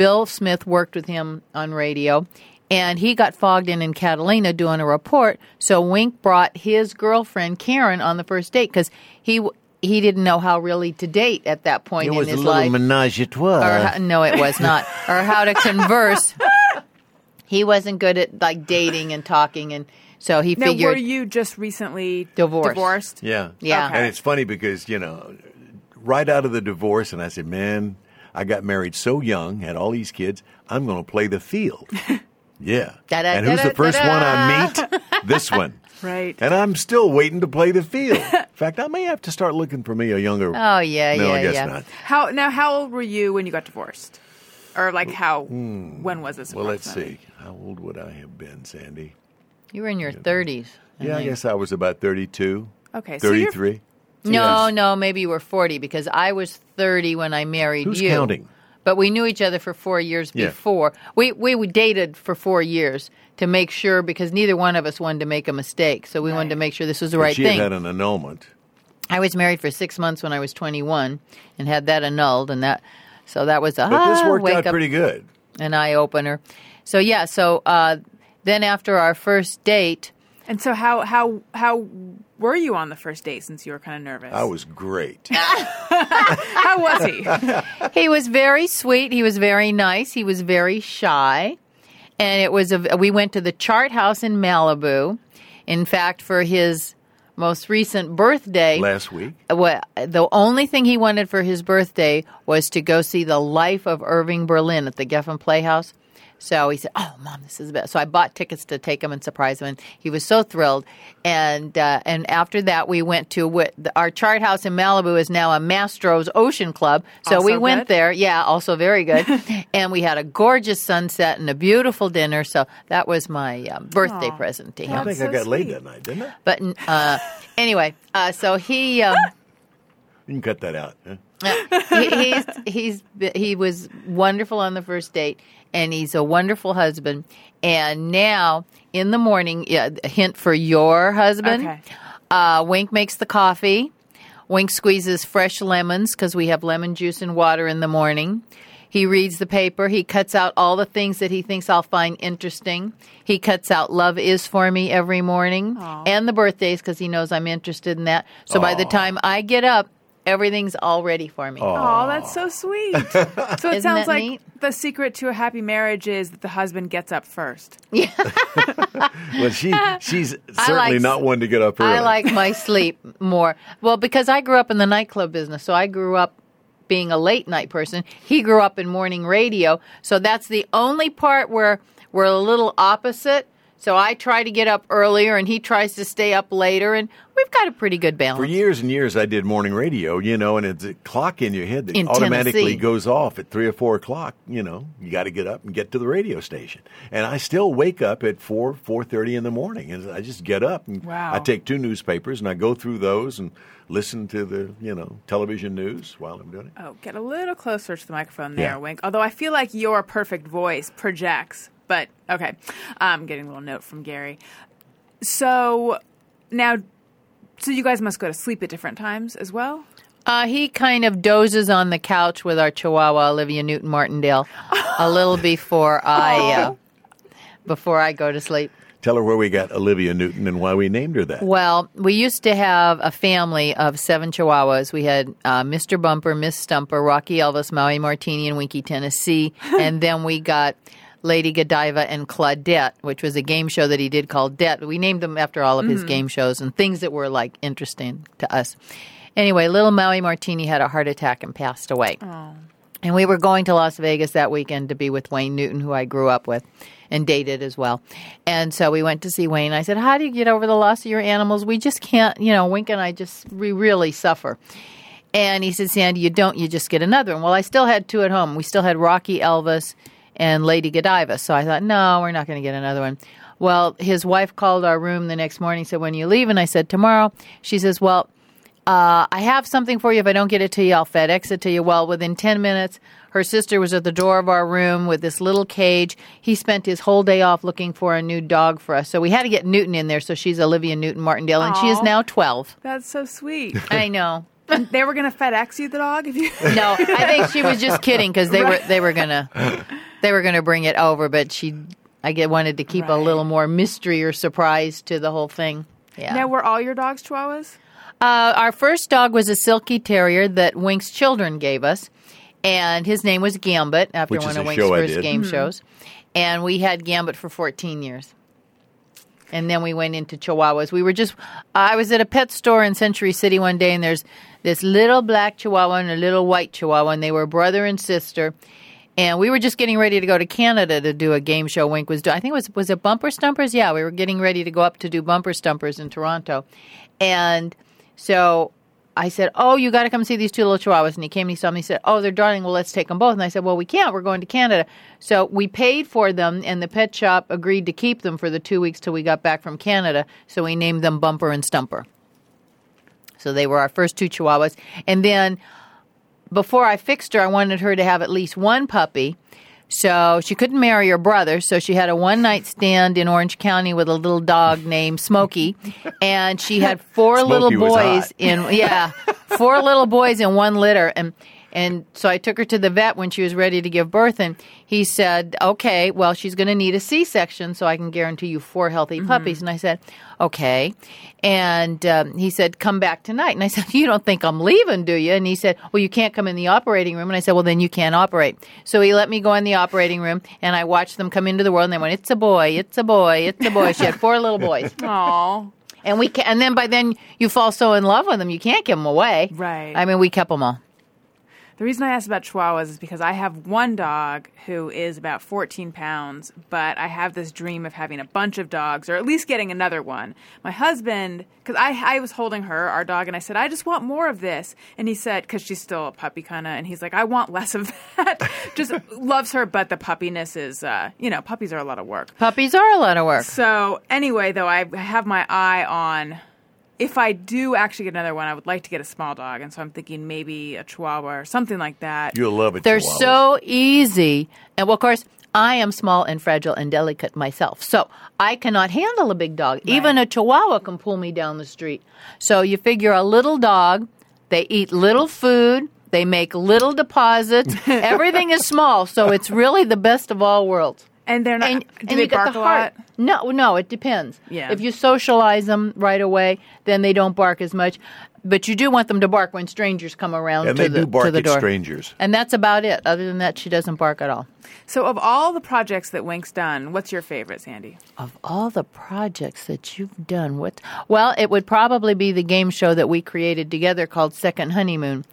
Bill Smith worked with him on radio, and he got fogged in Catalina doing a report. So Wink brought his girlfriend, Karen, on the first date because he didn't know how really to date at that point in his life. It was a little menage a trois. No, it was not. Or how to converse. He wasn't good at like dating and talking, and so he figured. Now, were you just recently divorced? Yeah. Yeah. Okay. And it's funny because, you know, right out of the divorce, and I said, man, I got married so young, had all these kids, I'm going to play the field. Yeah. Da-da, and who's the first one I meet? This one. Right. And I'm still waiting to play the field. In fact, I may have to start looking for me a younger. Oh, yeah, no, yeah, I guess not. How old were you when you got divorced? Or like when was this? Well, let's see. How old would I have been, Sandy? You were in your 30s. Yeah, I guess I was about 32. Okay. 33. No, maybe you were 40 because I was 30 when I married you. Who's counting? But we knew each other for 4 years before. We dated for 4 years to make sure, because neither one of us wanted to make a mistake. So we wanted to make sure this was the right thing. She had an annulment. I was married for 6 months when I was 21 and had that annulled. So that was but this worked out pretty good. An eye-opener. So, yeah. So then after our first date. And so how were you on the first date since you were kind of nervous? I was great. How was he? He was very sweet. He was very nice. He was very shy. And it was we went to the Chart House in Malibu. In fact, for his most recent birthday. Last week. The only thing he wanted for his birthday was to go see The Life of Irving Berlin at the Geffen Playhouse. So he said, oh, Mom, this is the best. So I bought tickets to take him and surprise him, and he was so thrilled. And after that, we went to our Chart House in Malibu is now a Mastro's Ocean Club. So also we went there. Yeah, also very good. And we had a gorgeous sunset and a beautiful dinner. So that was my birthday present to him. I think I got laid that night, didn't I? But anyway, so he... you can cut that out. Huh? He was wonderful on the first date, and he's a wonderful husband. And now in the morning, a hint for your husband, Wink makes the coffee. Wink squeezes fresh lemons because we have lemon juice and water in the morning. He reads the paper. He cuts out all the things that he thinks I'll find interesting. He cuts out Love Is For Me every morning. Aww. And the birthdays because he knows I'm interested in that. So by the time I get up, everything's all ready for me. Oh, that's so sweet. So it sounds like neat? The secret to a happy marriage is that the husband gets up first. Yeah. Well, she's certainly not one to get up early. I like my sleep more. Well, because I grew up in the nightclub business, so I grew up being a late night person. He grew up in morning radio, so that's the only part where we're a little opposite. So I try to get up earlier, and he tries to stay up later, and we've got a pretty good balance. For years and years, I did morning radio, you know, and it's a clock in your head that automatically goes off at 3 or 4 o'clock, you know. You got to get up and get to the radio station. And I still wake up at 4:30 in the morning, and I just get up. And I take 2 newspapers, and I go through those and listen to the, you know, television news while I'm doing it. Oh, get a little closer to the microphone there, Wink. Although I feel like your perfect voice projects. But, okay, I'm getting a little note from Gary. So, now, you guys must go to sleep at different times as well? He kind of dozes on the couch with our chihuahua, Olivia Newton Martindale, a little before I go to sleep. Tell her where we got Olivia Newton and why we named her that. Well, we used to have a family of 7 chihuahuas. We had Mr. Bumper, Miss Stumper, Rocky Elvis, Maui Martini, and Winky Tennessee. And then we got... Lady Godiva and Claudette, which was a game show that he did called Det. We named them after all of his game shows and things that were, like, interesting to us. Anyway, little Maui Martini had a heart attack and passed away. Aww. And we were going to Las Vegas that weekend to be with Wayne Newton, who I grew up with and dated as well. And so we went to see Wayne. I said, how do you get over the loss of your animals? We just can't, you know, Wink and I we really suffer. And he said, Sandy, you just get another one. Well, I still had 2 at home. We still had Rocky Elvis and Lady Godiva. So I thought, no, we're not going to get another one. Well, his wife called our room the next morning, said, when you leave? And I said, tomorrow. She says, well, I have something for you. If I don't get it to you, I'll FedEx it to you. Well, within 10 minutes, her sister was at the door of our room with this little cage. He spent his whole day off looking for a new dog for us. So we had to get Newton in there. So she's Olivia Newton Martindale, and she is now 12. That's so sweet. I know. And they were going to FedEx you the dog? No, I think she was just kidding because they were going to... They were going to bring it over, but I wanted to keep a little more mystery or surprise to the whole thing. Yeah. Now, were all your dogs Chihuahuas? Our first dog was a silky terrier that Wink's children gave us, and his name was Gambit, after one of Wink's first game shows. And we had Gambit for 14 years. And then we went into Chihuahuas. We were just, I was at a pet store in Century City one day, and there's this little black Chihuahua and a little white Chihuahua, and they were brother and sister. And we were just getting ready to go to Canada to do a game show. Wink was doing, I think it was it Bumper Stumpers? Yeah, we were getting ready to go up to do Bumper Stumpers in Toronto. And so I said, oh, you got to come see these two little Chihuahuas. And he came and he saw me and he said, oh, they're darling. Well, let's take them both. And I said, well, we can't. We're going to Canada. So we paid for them, and the pet shop agreed to keep them for the 2 weeks till we got back from Canada. So we named them Bumper and Stumper. So they were our first two Chihuahuas. And then before I fixed her, I wanted her to have at least one puppy. So she couldn't marry her brother, so she had a one-night stand in Orange County with a little dog named Smokey, and she had four little boys in four little boys in one litter, and so I took her to the vet when she was ready to give birth, and he said, okay, well, she's going to need a C-section so I can guarantee you four healthy puppies. And I said, okay. And he said, come back tonight. And I said, you don't think I'm leaving, do you? And he said, well, you can't come in the operating room. And I said, well, then you can't operate. So he let me go in the operating room, and I watched them come into the world, and they went, it's a boy, it's a boy, it's a boy. She had four little boys. Aww. And, and then by then you fall so in love with them, you can't give them away. Right. I mean, we kept them all. The reason I asked about Chihuahuas is because I have one dog who is about 14 pounds, but I have this dream of having a bunch of dogs or at least getting another one. My husband, because I was holding her, our dog, and I said, I just want more of this. And he said, because she's still a puppy kind of, and he's like, I want less of that. Just loves her, but the puppiness is, puppies are a lot of work. Puppies are a lot of work. So anyway, though, I have my eye on... If I do actually get another one, I would like to get a small dog. And so I'm thinking maybe a Chihuahua or something like that. You'll love it. They're so easy. And, well, of course, I am small and fragile and delicate myself. So I cannot handle a big dog. Right. Even a Chihuahua can pull me down the street. So you figure a little dog, they eat little food, they make little deposits. Everything is small. So it's really the best of all worlds. And they're not. Do they bark a lot? No, it depends. Yeah. If you socialize them right away, then they don't bark as much. But you do want them to bark when strangers come around to the door. And they do bark at strangers. And that's about it. Other than that, she doesn't bark at all. So of all the projects that Wink's done, what's your favorite, Sandy? Of all the projects that you've done, what? Well, it would probably be the game show that we created together called Second Honeymoon,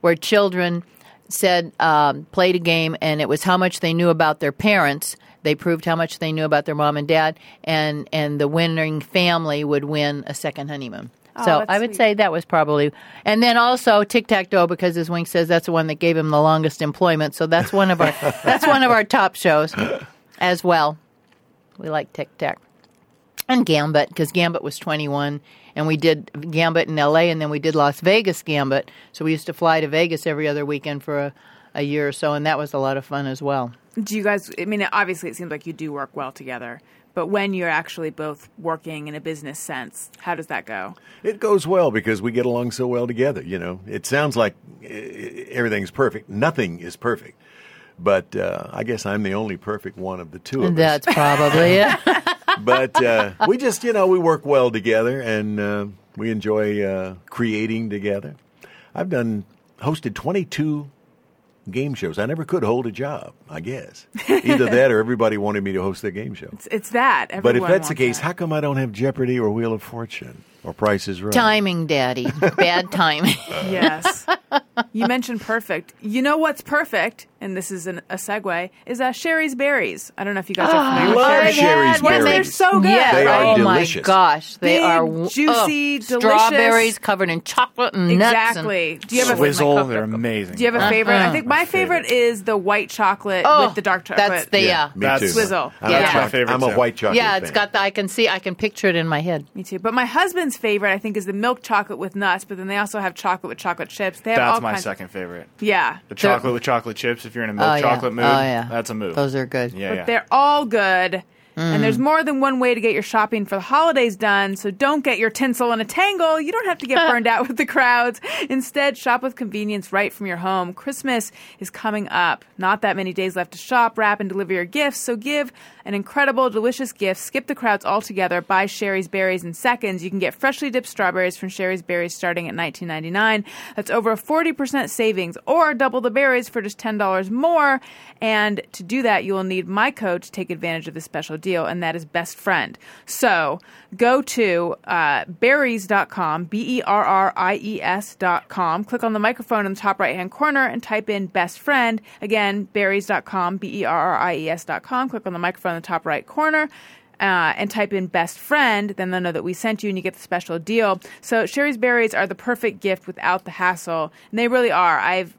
where children said, played a game, and it was how much they knew about their parents. They proved how much they knew about their mom and dad, and the winning family would win a second honeymoon. Oh, so I would say that was probably – and then also Tic-Tac-Dough, because as Wink says, that's the one that gave him the longest employment. So that's one of our top shows as well. We like Tic-Tac. And Gambit, because Gambit was 21, and we did Gambit in L.A., and then we did Las Vegas Gambit. So we used to fly to Vegas every other weekend for a year or so, and that was a lot of fun as well. Do you guys, I mean, obviously it seems like you do work well together, but when you're actually both working in a business sense, how does that go? It goes well because we get along so well together, you know. It sounds like everything's perfect. Nothing is perfect. But I guess I'm the only perfect one of the two of us. That's probably it. But we just, you know, we work well together and we enjoy creating together. I've hosted 22 game shows. I never could hold a job, I guess. Either that or everybody wanted me to host their game show. It's that. Everyone but if that's the case, how come I don't have Jeopardy or Wheel of Fortune or Price is Right? Timing, Daddy. Bad timing. Yes. You mentioned perfect. You know what's perfect, and this is a segue, is Sherry's Berries. I don't know if you guys are familiar with Sherry's. Sherry's Berries. They're so good. Yeah, they are delicious. Oh, my gosh. They are juicy, delicious. Strawberries covered in chocolate and nuts. Exactly. Do you have Swizzle. They're amazing. Do you have a favorite? I think my favorite is the white chocolate with the dark chocolate. That's me too. Swizzle. That's my favorite. I'm a white chocolate fan. It's got the, I can picture it in my head. Me too. But my husband's favorite, I think, is the milk chocolate with nuts, but then they also have chocolate with chocolate chips. They have all my second favorite. Yeah. The chocolate with chocolate chips, if you're in a milk chocolate mood, that's a move. Those are good. Yeah, but they're all good. And there's more than one way to get your shopping for the holidays done, so don't get your tinsel in a tangle. You don't have to get burned out with the crowds. Instead, shop with convenience right from your home. Christmas is coming up. Not that many days left to shop, wrap, and deliver your gifts, so give an incredible, delicious gift. Skip the crowds altogether. Buy Sherry's Berries in seconds. You can get freshly dipped strawberries from Sherry's Berries starting at $19.99. That's over a 40% savings, or double the berries for just $10 more. And to do that, you will need my code to take advantage of this special deal, and that is Best Friend. So go to berries.com, berries.com. Click on the microphone in the top right-hand corner and type in Best Friend. Again, berries.com, berries.com. Click on the microphone in the top right corner. And type in Best Friend, then they'll know that we sent you and you get the special deal. So Sherry's Berries are the perfect gift without the hassle, and they really are. I've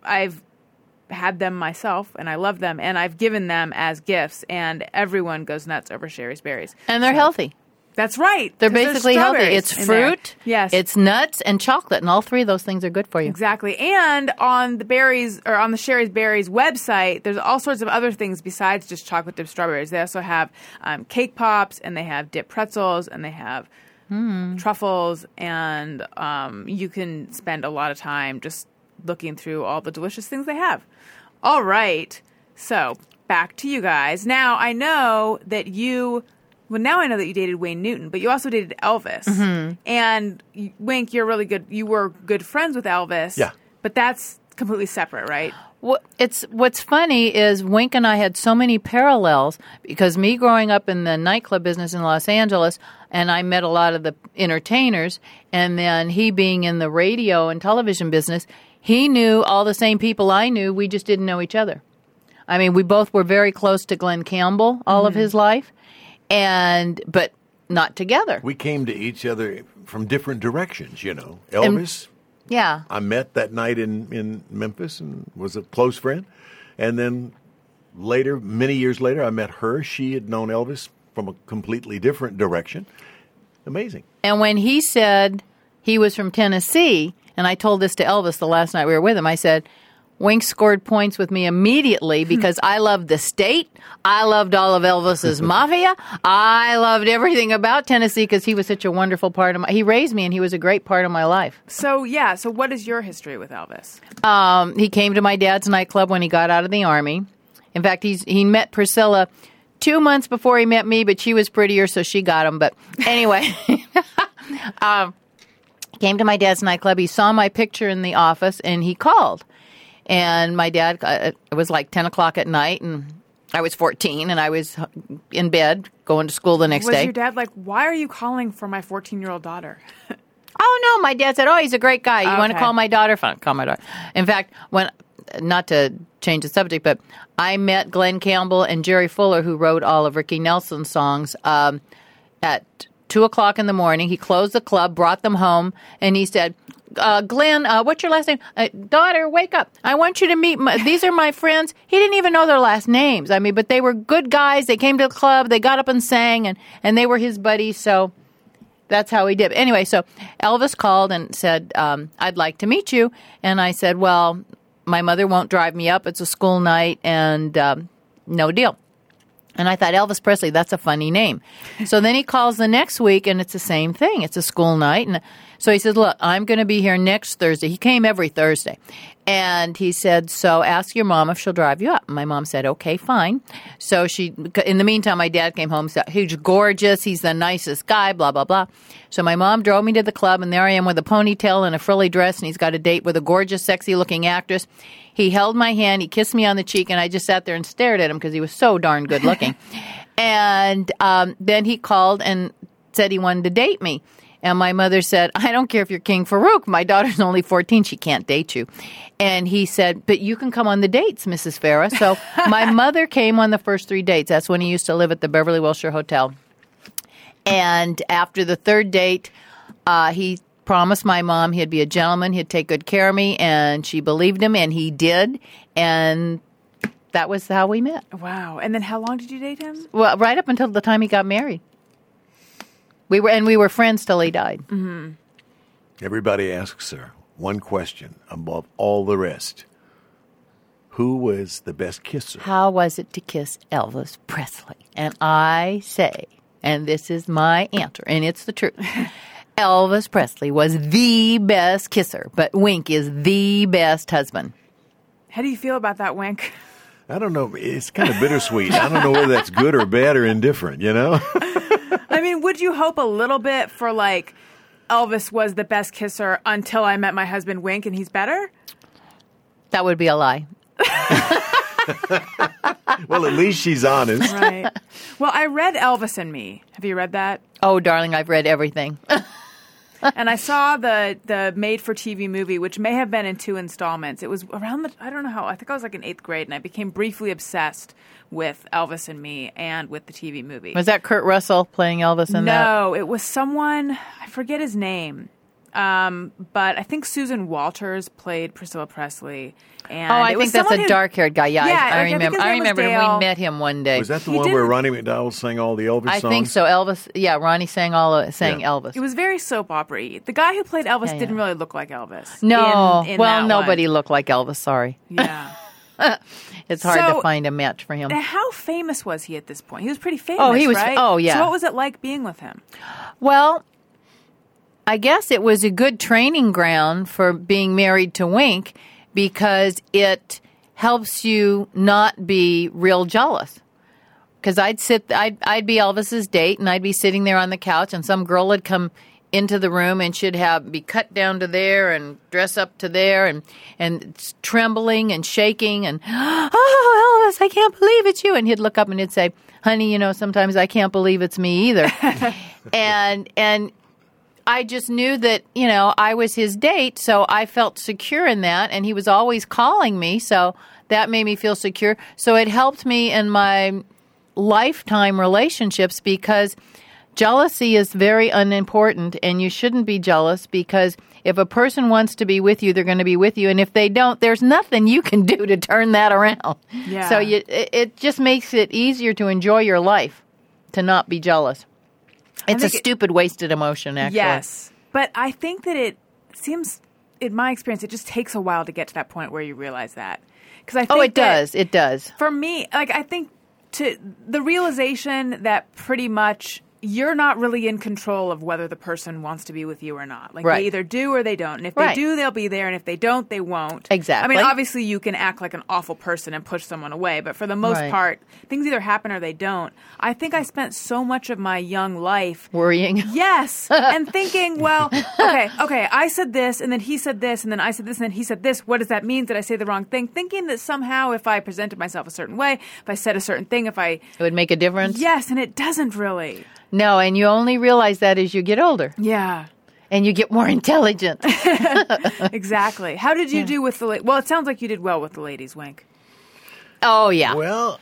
had them myself, and I love them, and I've given them as gifts, and everyone goes nuts over Sherry's Berries. And they're healthy. That's right. They're basically healthy. It's fruit, yes. It's nuts, and chocolate, and all three of those things are good for you. Exactly. And on the berries, or on the Sherry's Berries website, there's all sorts of other things besides just chocolate-dipped strawberries. They also have cake pops, and they have dipped pretzels, and they have truffles, and you can spend a lot of time just looking through all the delicious things they have. All right. So back to you guys. Now, I know that you... Well, now I know that you dated Wayne Newton, but you also dated Elvis. Mm-hmm. And, Wink, you're really good. You were good friends with Elvis. Yeah. But that's completely separate, right? Well, what's funny is Wink and I had so many parallels, because me growing up in the nightclub business in Los Angeles, and I met a lot of the entertainers, and then he being in the radio and television business, he knew all the same people I knew. We just didn't know each other. I mean, we both were very close to Glenn Campbell all of his life. But not together. We came to each other from different directions, you know. Elvis. I met that night in Memphis and was a close friend. And then later, many years later, I met her. She had known Elvis from a completely different direction. Amazing. And when he said he was from Tennessee, and I told this to Elvis the last night we were with him, I said... Wink scored points with me immediately because I loved the state. I loved all of Elvis's mafia. I loved everything about Tennessee because he was such a wonderful part of my... He raised me and he was a great part of my life. So, yeah. So what is your history with Elvis? He came to my dad's nightclub when he got out of the Army. In fact, he met Priscilla 2 months before he met me, but she was prettier, so she got him. But anyway... came to my dad's nightclub. He saw my picture in the office and he called. And my dad, it was like 10 o'clock at night, and I was 14, and I was in bed going to school the next day. Was your dad like, why are you calling for my 14-year-old daughter? Oh, no. My dad said, oh, he's a great guy. You want to call my daughter? Fine, call my daughter. In fact, not to change the subject, but I met Glenn Campbell and Jerry Fuller, who wrote all of Ricky Nelson's songs, at 2 o'clock in the morning. He closed the club, brought them home, and he said... Glenn, what's your last name? Daughter, wake up. I want you to meet these are my friends. He didn't even know their last names. I mean, but they were good guys. They came to the club. They got up and sang, and they were his buddies, so that's how he did. Anyway, so Elvis called and said, I'd like to meet you. And I said, well, my mother won't drive me up. It's a school night, and no deal. And I thought, Elvis Presley, that's a funny name. So then he calls the next week, and it's the same thing. It's a school night. And so he says, look, I'm going to be here next Thursday. He came every Thursday. And he said, so ask your mom if she'll drive you up. And my mom said, okay, fine. So she, in the meantime, my dad came home, said, he's gorgeous, he's the nicest guy, blah, blah, blah. So my mom drove me to the club, and there I am with a ponytail and a frilly dress, and he's got a date with a gorgeous, sexy-looking actress. He held my hand. He kissed me on the cheek, and I just sat there and stared at him because he was so darn good looking. And then he called and said he wanted to date me. And my mother said, I don't care if you're King Farouk. My daughter's only 14. She can't date you. And he said, but you can come on the dates, Mrs. Farah. So my mother came on the first 3 dates. That's when he used to live at the Beverly Wilshire Hotel. And after the third date, he promised my mom he'd be a gentleman, he'd take good care of me, and she believed him, and he did, and that was how we met. Wow. And then how long did you date him? Well, right up until the time he got married. We were friends till he died. Mm-hmm. Everybody asks her one question above all the rest. who was the best kisser? How was it to kiss Elvis Presley? And I say, and this is my answer, and it's the truth, Elvis Presley was the best kisser, but Wink is the best husband. How do you feel about that, Wink? I don't know. It's kind of bittersweet. I don't know whether that's good or bad or indifferent, you know? I mean, would you hope a little bit for, like, Elvis was the best kisser until I met my husband, Wink, and he's better? That would be a lie. Well, at least she's honest. Right. Well, I read Elvis and Me. Have you read that? Oh, darling, I've read everything. And I saw the made-for-TV movie, which may have been in 2 installments. It was around the, I don't know how, I think I was like in 8th grade, and I became briefly obsessed with Elvis and Me and with the TV movie. Was that Kurt Russell playing Elvis in that? No, it was someone, I forget his name, but I think Susan Walters played Priscilla Presley. And I think that's a dark-haired guy. Yeah, I remember. I remember we met him one day. Was that the one where Ronnie McDowell sang all the Elvis songs? I think so. Elvis. Yeah, Ronnie sang Elvis. It was very soap opera-y. The guy who played Elvis didn't really look like Elvis. No. Well, nobody looked like Elvis. Sorry. Yeah. It's hard to find a match for him. How famous was he at this point? He was pretty famous. Oh, he was. Right? Oh, yeah. So what was it like being with him? Well, I guess it was a good training ground for being married to Wink, because it helps you not be real jealous. Because I'd be Elvis's date, and I'd be sitting there on the couch, and some girl would come into the room, and she'd be cut down to there, and dress up to there, and trembling and shaking, and, oh, Elvis, I can't believe it's you. And he'd look up and he'd say, honey, you know, sometimes I can't believe it's me either. And I just knew that, you know, I was his date, so I felt secure in that, and he was always calling me, so that made me feel secure. So it helped me in my lifetime relationships, because jealousy is very unimportant, and you shouldn't be jealous, because if a person wants to be with you, they're going to be with you, and if they don't, there's nothing you can do to turn that around. Yeah. So it just makes it easier to enjoy your life, to not be jealous. It's a stupid, wasted emotion, actually. Yes. But I think that it seems, in my experience, it just takes a while to get to that point where you realize that. 'Cause I think it does. For me, like, I think to the realization that pretty much you're not really in control of whether the person wants to be with you or not. Like, right. They either do or they don't. And if they do, they'll be there. And if they don't, they won't. Exactly. I mean, obviously, you can act like an awful person and push someone away. But for the most part, things either happen or they don't. I think I spent so much of my young life worrying. Yes. And thinking, well, okay, I said this, and then he said this, and then I said this, and then he said this. What does that mean? Did I say the wrong thing? Thinking that somehow if I presented myself a certain way, if I said a certain thing, it would make a difference? Yes, and it doesn't really. No, and you only realize that as you get older. Yeah. And you get more intelligent. Exactly. How did you do with well, it sounds like you did well with the ladies, Wink. Oh, yeah. Well,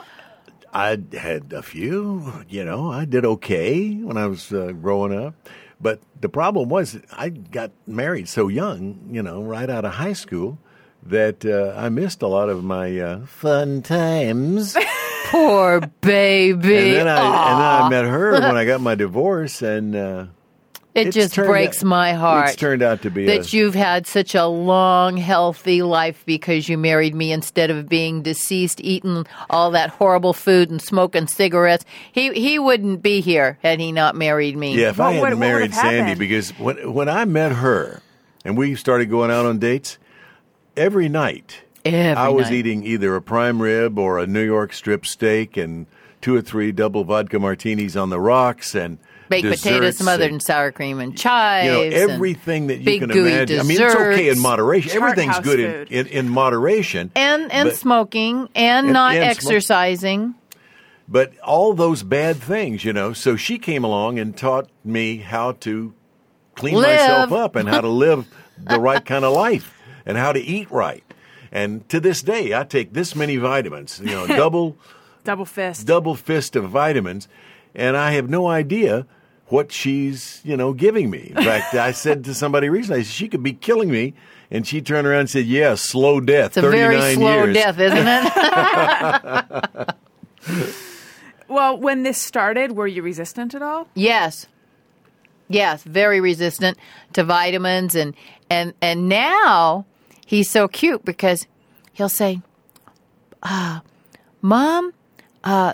I had a few, you know. I did okay when I was growing up. But the problem was I got married so young, you know, right out of high school, that I missed a lot of my fun times. Poor baby. And then I met her when I got my divorce, and it just breaks my heart. It's turned out to be that you've had such a long, healthy life because you married me instead of being deceased, eating all that horrible food and smoking cigarettes. He wldn't be here had he not married me. Yeah, if I hadn't married Sandy, because when I met her and we started going out on dates, every night I was eating either a prime rib or a New York strip steak and 2 or 3 double vodka martinis on the rocks and baked potatoes smothered in sour cream and chives. You know, everything that you can imagine. Desserts, I mean, it's okay in moderation. Everything's good in moderation. And smoking and not exercising. But all those bad things, you know. So she came along and taught me how to clean myself up and how to live the right kind of life and how to eat right. And to this day, I take this many vitamins, you know, double fist of vitamins, and I have no idea what she's, you know, giving me. In fact, I said to somebody recently, she could be killing me, and she turned around and said, "Yeah, slow death, 39 years." It's a very slow death, isn't it? Well, when this started, were you resistant at all? Yes, very resistant to vitamins, and now. He's so cute because he'll say, Mom,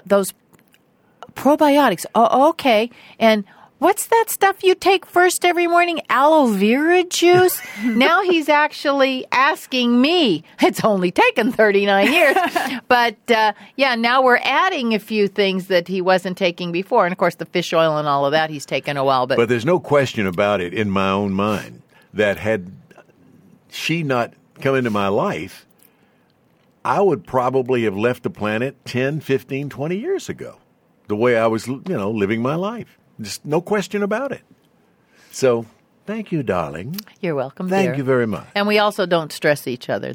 those probiotics. Oh, okay. And what's that stuff you take first every morning? Aloe vera juice? Now he's actually asking me. It's only taken 39 years. But, yeah, now we're adding a few things that he wasn't taking before. And, of course, the fish oil and all of that he's taken a while. But there's no question about it in my own mind that had she not come into my life, I would probably have left the planet 10, 15, 20 years ago, the way I was, living my life. Just no question about it. So thank you, darling. You're welcome, Thank you very much. And we also don't stress each other.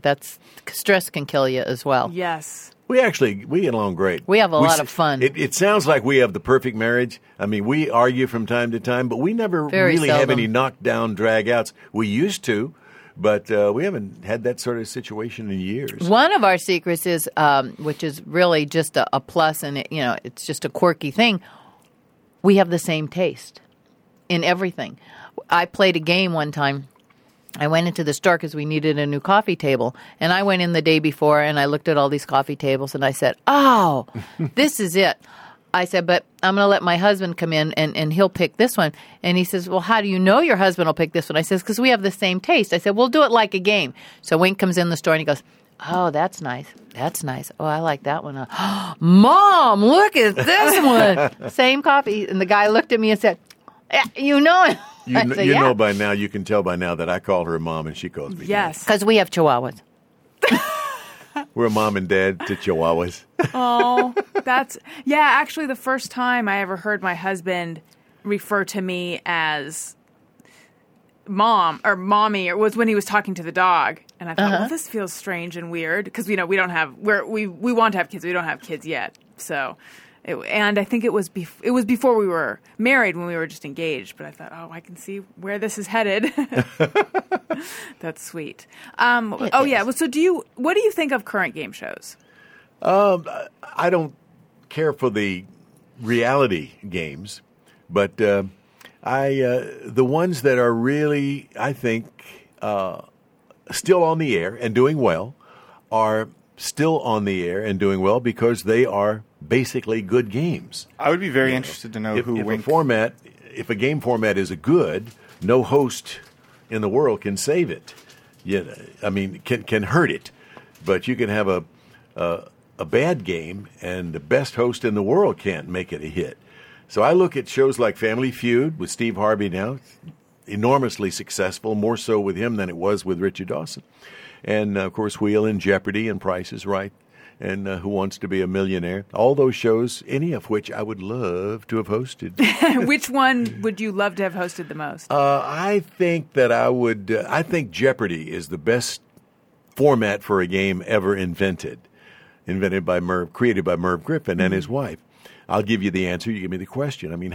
Stress can kill you as well. Yes. We get along great. We have a lot of fun. It sounds like we have the perfect marriage. I mean, we argue from time to time, but we never have any knockdown, drag-outs. We used to. But we haven't had that sort of situation in years. One of our secrets is, which is really just a plus, and it's just a quirky thing, we have the same taste in everything. I played a game one time. I went into the store because we needed a new coffee table. And I went in the day before, and I looked at all these coffee tables, and I said, oh, this is it. I said, but I'm going to let my husband come in, and he'll pick this one. And he says, well, how do you know your husband will pick this one? I says, because we have the same taste. I said, we'll do it like a game. So Wink comes in the store, and he goes, oh, that's nice. That's nice. Oh, I like that one. Mom, look at this one. Same coffee. And the guy looked at me and said, it. I said, you can tell by now that I call her mom, and she calls me. Yes. Because we have chihuahuas. We're mom and dad to chihuahuas. Oh, actually the first time I ever heard my husband refer to me as mom or mommy was when he was talking to the dog. And I thought, well, this feels strange and weird because, we want to have kids. We don't have kids yet. So, and I think it was before we were married when we were just engaged. But I thought, I can see where this is headed. That's sweet. Yeah. Well, so what do you think of current game shows? I don't care for the reality games, but the ones that are really, I think, still on the air and doing well are still on the air and doing well because they are basically good games. I would be very interested to know if a game format is good, no host in the world can save it. Can hurt it, but you can have a bad game, and the best host in the world can't make it a hit. So I look at shows like Family Feud with Steve Harvey now, enormously successful, more so with him than it was with Richard Dawson. And, of course, Wheel and Jeopardy and Price is Right and Who Wants to Be a Millionaire. All those shows, any of which I would love to have hosted. Which one would you love to have hosted the most? I think that I think Jeopardy is the best format for a game ever invented. Created by Merv Griffin and his wife. I'll give you the answer. You give me the question. I mean,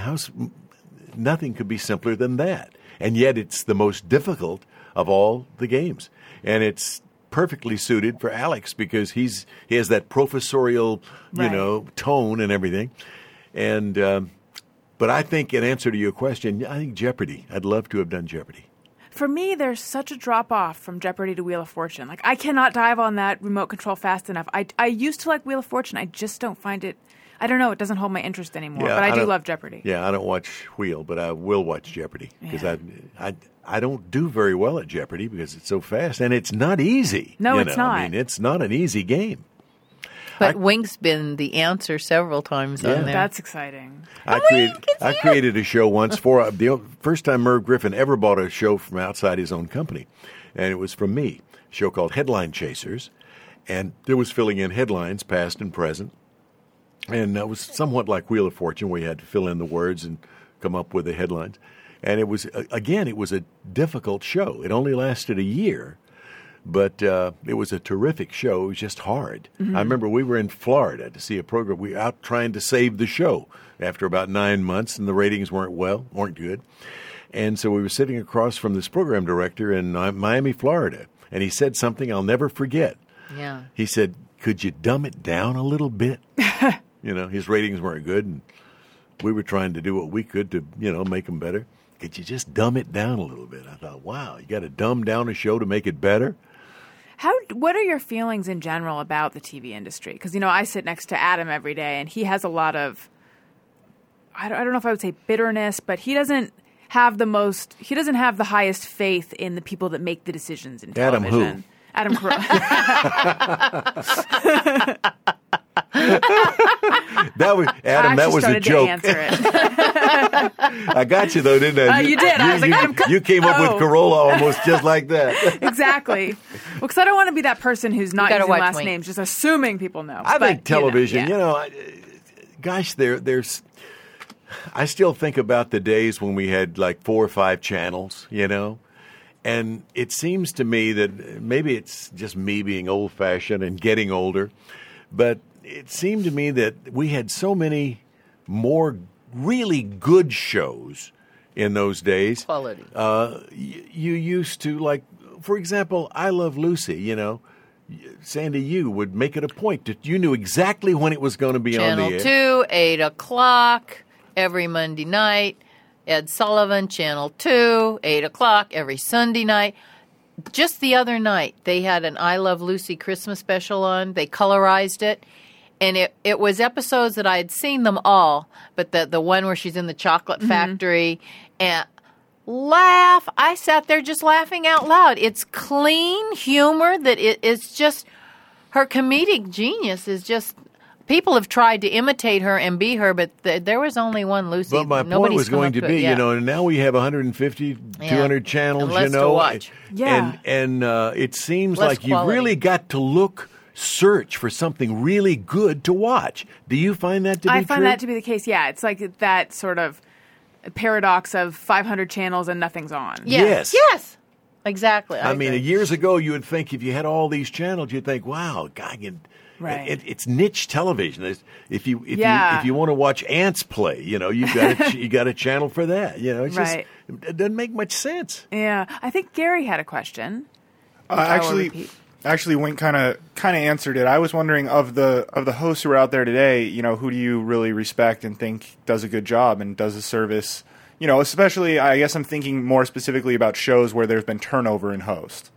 nothing could be simpler than that. And yet it's the most difficult of all the games. And it's perfectly suited for Alex because he has that professorial, tone and everything. And but I think in answer to your question, I think Jeopardy. I'd love to have done Jeopardy. For me, there's such a drop-off from Jeopardy to Wheel of Fortune. Like, I cannot dive on that remote control fast enough. I used to like Wheel of Fortune. I just don't find it – I don't know. It doesn't hold my interest anymore. Yeah, but I do love Jeopardy. Yeah, I don't watch Wheel, but I will watch Jeopardy because I don't do very well at Jeopardy because it's so fast. And it's not easy. No, it's not. I mean, it's not an easy game. But Wink's been the answer several times on there. That's exciting. I created a show once for the first time Merv Griffin ever bought a show from outside his own company. And it was from me, a show called Headline Chasers. And it was filling in headlines, past and present. And it was somewhat like Wheel of Fortune, where you had to fill in the words and come up with the headlines. And it was, again, it was a difficult show. It only lasted a year. But it was a terrific show. It was just hard. Mm-hmm. I remember we were in Florida to see a program. We were out trying to save the show after about 9 months, and the ratings weren't good. And so we were sitting across from this program director in Miami, Florida, and he said something I'll never forget. Yeah. He said, could you dumb it down a little bit? His ratings weren't good, and we were trying to do what we could to, make them better. Could you just dumb it down a little bit? I thought, wow, you got to dumb down a show to make it better? What are your feelings in general about the TV industry? Because, you know, I sit next to Adam every day, and he has a lot of, I don't know if I would say bitterness, but he doesn't have the most, he doesn't have the highest faith in the people that make the decisions in television. Adam who? Adam Carolla. That was Adam. That was a joke. To answer it. I got you though, didn't I? You did. I was like, Adam, you came up with Corolla almost just like that. Exactly. Well, because I don't want to be that person who's not using last names, just assuming people know. I think television. Gosh, there's. I still think about the days when we had like 4 or 5 channels. And it seems to me that maybe it's just me being old-fashioned and getting older, but it seemed to me that we had so many more really good shows in those days. Quality. You used to, like, for example, I Love Lucy, Sandy, you would make it a point that you knew exactly when it was going to be Channel on the air. Channel 2, 8 o'clock, every Monday night. Ed Sullivan, Channel 2, 8 o'clock, every Sunday night. Just the other night, they had an I Love Lucy Christmas special on. They colorized it. And it was episodes that I had seen them all, but the one where she's in the chocolate factory. And I sat there just laughing out loud. It's clean humor that it's just – her comedic genius is just – people have tried to imitate her and be her, but there was only one Lucy. But my point was going to be, and now we have 150, 200 channels, and to watch. And it seems less like quality. You really got to search for something really good to watch. Do you find that to be true? I find that to be the case, yeah. It's like that sort of paradox of 500 channels and nothing's on. Yes. Exactly. I mean, years ago, you would think if you had all these channels, you'd think, wow, God, right. It's niche television. If you want to watch ants play, you got a channel for that. Just, it doesn't make much sense. Yeah, I think Gary had a question. Actually, Wink kind of answered it. I was wondering of the hosts who are out there today, who do you really respect and think does a good job and does a service? Especially, I guess I'm thinking more specifically about shows where there's been turnover in hosts.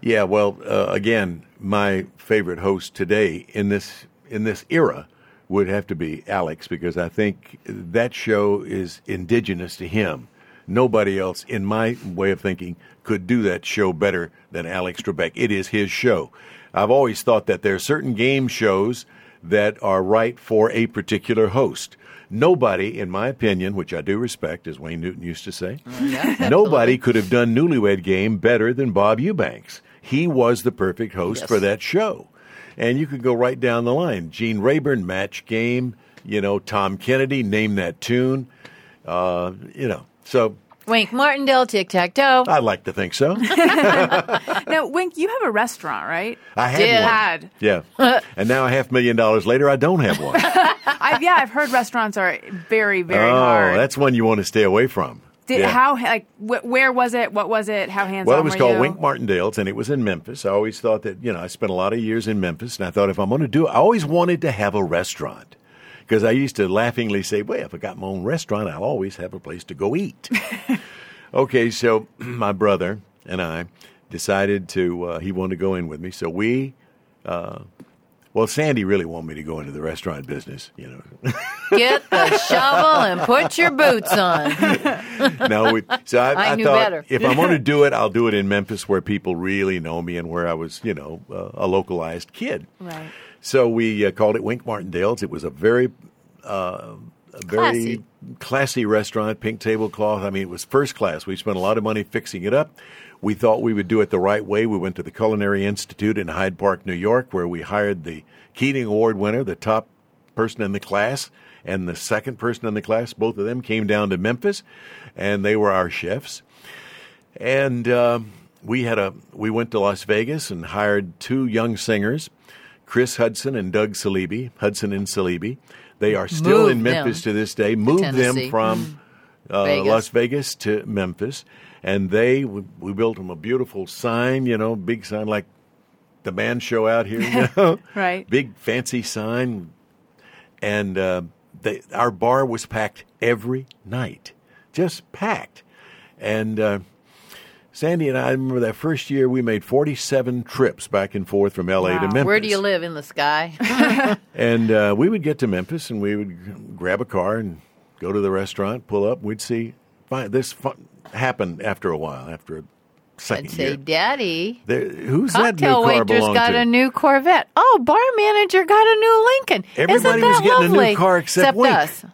Yeah, well, again, my favorite host today in this era would have to be Alex, because I think that show is indigenous to him. Nobody else, in my way of thinking, could do that show better than Alex Trebek. It is his show. I've always thought that there are certain game shows that are right for a particular host. Nobody, in my opinion, which I do respect, as Wayne Newton used to say, nobody could have done Newlywed Game better than Bob Eubanks. He was the perfect host for that show. And you could go right down the line. Gene Rayburn, Match Game, Tom Kennedy, Name That Tune, so... Wink Martindale, Tic-Tac-Dough. I'd like to think so. Now, Wink, you have a restaurant, right? I had one. Yeah. And now $500,000 later, I don't have one. I've heard restaurants are very, very hard. Oh, that's one you want to stay away from. Where was it? What was it? How hands-on were you? Well, it was called Wink Martindale's, and it was in Memphis. I always thought that, I spent a lot of years in Memphis, and I thought if I'm going to do it, I always wanted to have a restaurant. Because I used to laughingly say, well, if I got my own restaurant, I'll always have a place to go eat. Okay, so my brother and I decided he wanted to go in with me. So we, Sandy really wanted me to go into the restaurant business, Get the shovel and put your boots on. I knew thought better. If I'm going to do it, I'll do it in Memphis where people really know me and where I was, a localized kid. Right. So we called it Wink Martindale's. It was a very classy restaurant, pink tablecloth. I mean, it was first class. We spent a lot of money fixing it up. We thought we would do it the right way. We went to the Culinary Institute in Hyde Park, New York, where we hired the Keating Award winner, the top person in the class, and the second person in the class. Both of them came down to Memphis, and they were our chefs. And we went to Las Vegas and hired 2 young singers, Chris Hudson and Doug Salibi, Hudson and Salibi. They are still in Memphis to this day. Moved them from Las Vegas to Memphis. And we built them a beautiful sign, big sign like the band show out here. Right. Big fancy sign. And our bar was packed every night, just packed. And Sandy and I remember that first year we made 47 trips back and forth from L.A. to Memphis. Where do you live? In the sky? And we would get to Memphis, and we would grab a car and go to the restaurant, pull up. We'd see this happened after a while, after a second I'd say, year. Daddy, who's that new car belong to? Cocktail waiter's got a new Corvette. Oh, bar manager got a new Lincoln. Everybody was getting lovely? A new car except Wink. Us.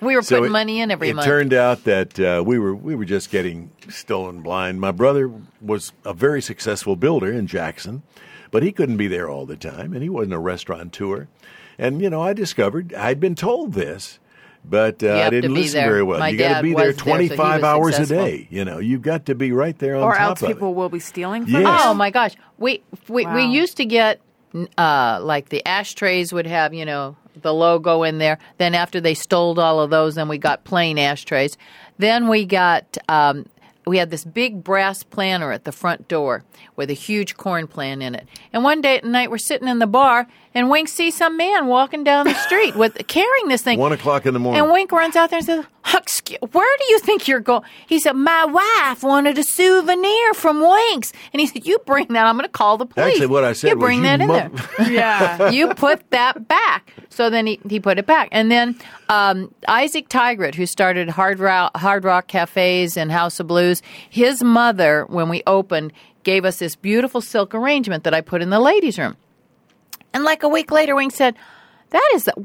We were putting money in every month. It turned out that we were just getting stolen blind. My brother was a very successful builder in Jackson, but he couldn't be there all the time, and he wasn't a restaurateur. And, you know, I discovered, I'd been told this, but I didn't listen very well. My you got to be there 25 there, so hours successful. A day. You know, you've got to be right there on or top of it. Or else people will be stealing from us. Oh, my gosh. We used to get, like the ashtrays would have, you know, the logo in there. Then after they stole all of those, then we got plain ashtrays. Then we got we had this big brass planter at the front door with a huge corn plant in it. And one day at night, we're sitting in the bar, and Wink sees some man walking down the street with carrying this thing. 1 o'clock in the morning. And Wink runs out there and says, where do you think you're going? He said, my wife wanted a souvenir from Wink's. And he said, you bring that. I'm going to call the police. Actually, what I said was, you bring that in there. Yeah. You put that back. So then he put it back. And then Isaac Tigret, who started Hard Rock Cafes and House of Blues, his mother, when we opened, gave us this beautiful silk arrangement that I put in the ladies' room. And like a week later, Wink said, what is that?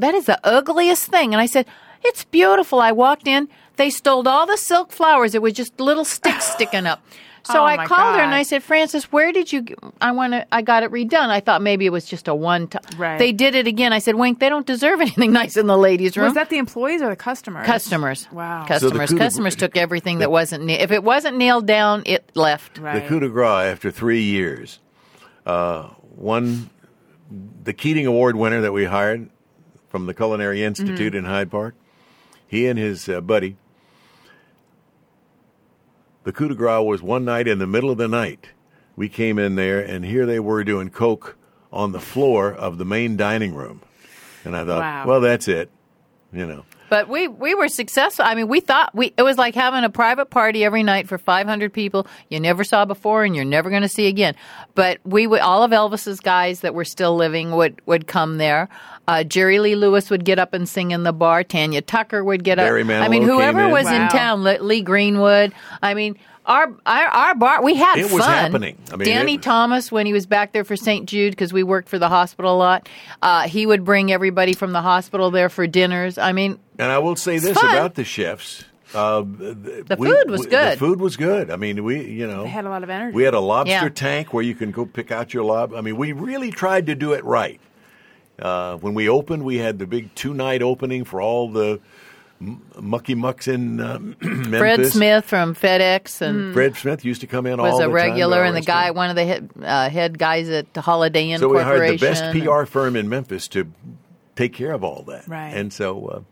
That is the ugliest thing. And I said, it's beautiful. I walked in. They stole all the silk flowers. It was just little sticks sticking up. So I called her and I said, Francis, where did you – I got it redone. I thought maybe it was just a one-time. Right. They did it again. I said, Wink, they don't deserve anything nice in the ladies' room. Was that the employees or the customers? Customers. Wow. Customers. So customers took everything that wasn't – if it wasn't nailed down, it left. Right. The coup de grace after 3 years. The Keating Award winner that we hired from the Culinary Institute in Hyde Park, he and his buddy, the coup de grace was one night in the middle of the night. We came in there, and here they were doing coke on the floor of the main dining room. And I thought, well, that's it, you know. But we were successful. I mean, we thought it was like having a private party every night for 500 people you never saw before and you're never going to see again. But all of Elvis's guys that were still living would come there. Jerry Lee Lewis would get up and sing in the bar. Tanya Tucker would get up. Barry Manilow whoever was in town, Lee Greenwood. I mean, our bar, we had fun. It was happening. I mean, Danny Thomas, when he was back there for St. Jude, because we worked for the hospital a lot, he would bring everybody from the hospital there for dinners. I mean, and I will say this about the chefs. Food was good. The food was good. I mean, they had a lot of energy. We had a lobster tank where you can go pick out your lobster. I mean, we really tried to do it right. When we opened, we had the big 2-night opening for all the mucky mucks in Memphis. Fred Smith from FedEx. And Fred Smith used to come in all the time. Was a regular and the guy, one of the head guys at the Holiday Inn Corporation. So we hired the best PR firm in Memphis to take care of all that. Right. And so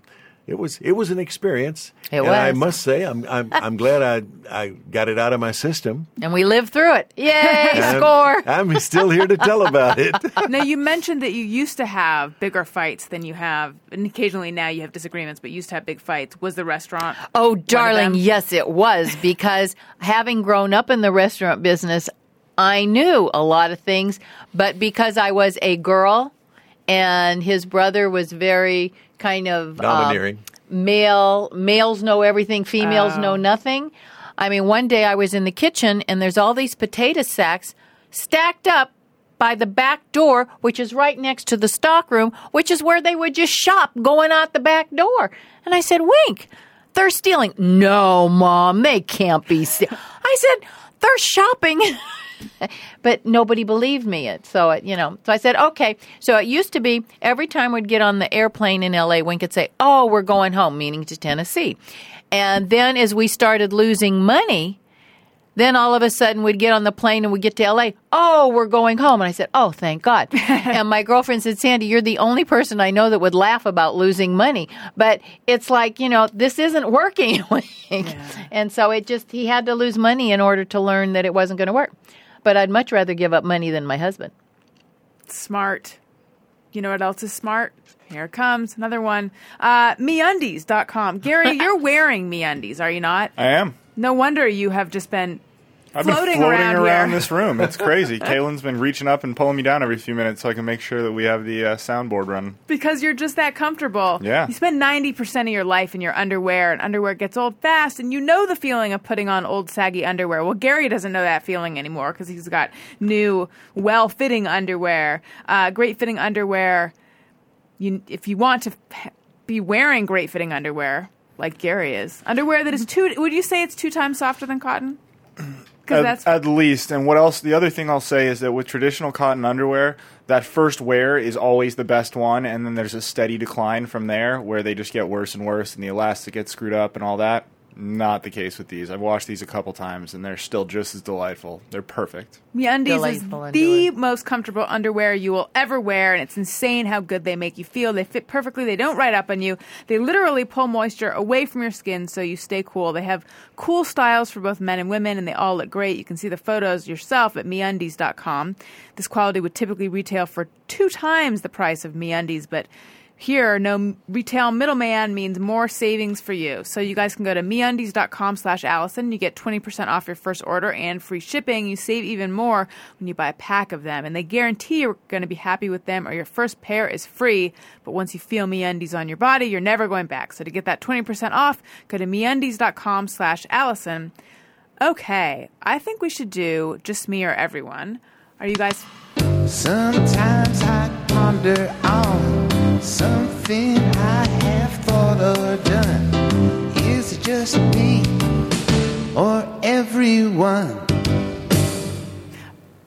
it was an experience. And I must say, I'm glad I got it out of my system. And we lived through it. Yay, score! I'm still here to tell about it. Now, you mentioned that you used to have bigger fights than you have, and occasionally now you have disagreements, but you used to have big fights. Was the restaurant one of them? Oh, darling, yes, it was, because having grown up in the restaurant business, I knew a lot of things, but because I was a girl and his brother was very kind of domineering. Males know everything, females know nothing. I mean, one day I was in the kitchen and there's all these potato sacks stacked up by the back door, which is right next to the stock room, which is where they would just shop going out the back door. And I said, Wink, they're stealing. No, Mom, they can't be stealing. I said, they're shopping. But nobody believed me. So I said, okay. So it used to be every time we'd get on the airplane in L.A., Wink would say, oh, we're going home, meaning to Tennessee. And then as we started losing money, then all of a sudden we'd get on the plane and we'd get to L.A., oh, we're going home. And I said, oh, thank God. And my girlfriend said, Sandy, you're the only person I know that would laugh about losing money. But it's like, you know, this isn't working. Yeah. And so he had to lose money in order to learn that it wasn't going to work. But I'd much rather give up money than my husband. Smart. You know what else is smart? Here comes another one. MeUndies.com. Gary, you're wearing MeUndies, are you not? I am. No wonder you have just been floating around this room. It's crazy. Kaylin's been reaching up and pulling me down every few minutes so I can make sure that we have the soundboard running. Because you're just that comfortable. Yeah. You spend 90% of your life in your underwear, and underwear gets old fast, and you know the feeling of putting on old, saggy underwear. Well, Gary doesn't know that feeling anymore because he's got new, well-fitting underwear, great-fitting underwear. If you want to be wearing great-fitting underwear, like Gary is, underwear that is would you say it's 2 times softer than cotton? At least. And what else? The other thing I'll say is that with traditional cotton underwear, that first wear is always the best one, and then there's a steady decline from there where they just get worse and worse, and the elastic gets screwed up and all that. Not the case with these. I've washed these a couple times, and they're still just as delightful. They're perfect. MeUndies is the most comfortable underwear you will ever wear, and it's insane how good they make you feel. They fit perfectly. They don't ride up on you. They literally pull moisture away from your skin so you stay cool. They have cool styles for both men and women, and they all look great. You can see the photos yourself at MeUndies.com. This quality would typically retail for 2 times the price of MeUndies, but here, no retail middleman means more savings for you. So you guys can go to MeUndies.com/Allison. You get 20% off your first order and free shipping. You save even more when you buy a pack of them. And they guarantee you're going to be happy with them or your first pair is free. But once you feel MeUndies on your body, you're never going back. So to get that 20% off, go to MeUndies.com/Allison. Okay, I think we should do Just Me or Everyone. Are you guys... Sometimes I ponder on something I have thought or done. Is it just me or everyone?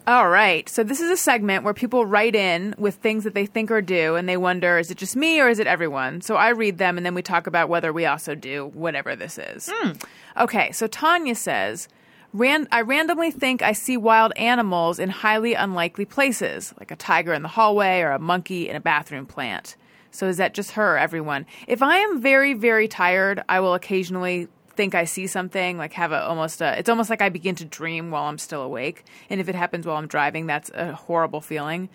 All right. So this is a segment where people write in with things that they think or do, and they wonder, is it just me or is it everyone? So I read them, and then we talk about whether we also do whatever this is. Okay. So Tanya says... I randomly think I see wild animals in highly unlikely places, like a tiger in the hallway or a monkey in a bathroom plant. So is that just her or everyone? If I am very, very tired, I will occasionally think I see something, like have it's almost like I begin to dream while I'm still awake. And if it happens while I'm driving, that's a horrible feeling.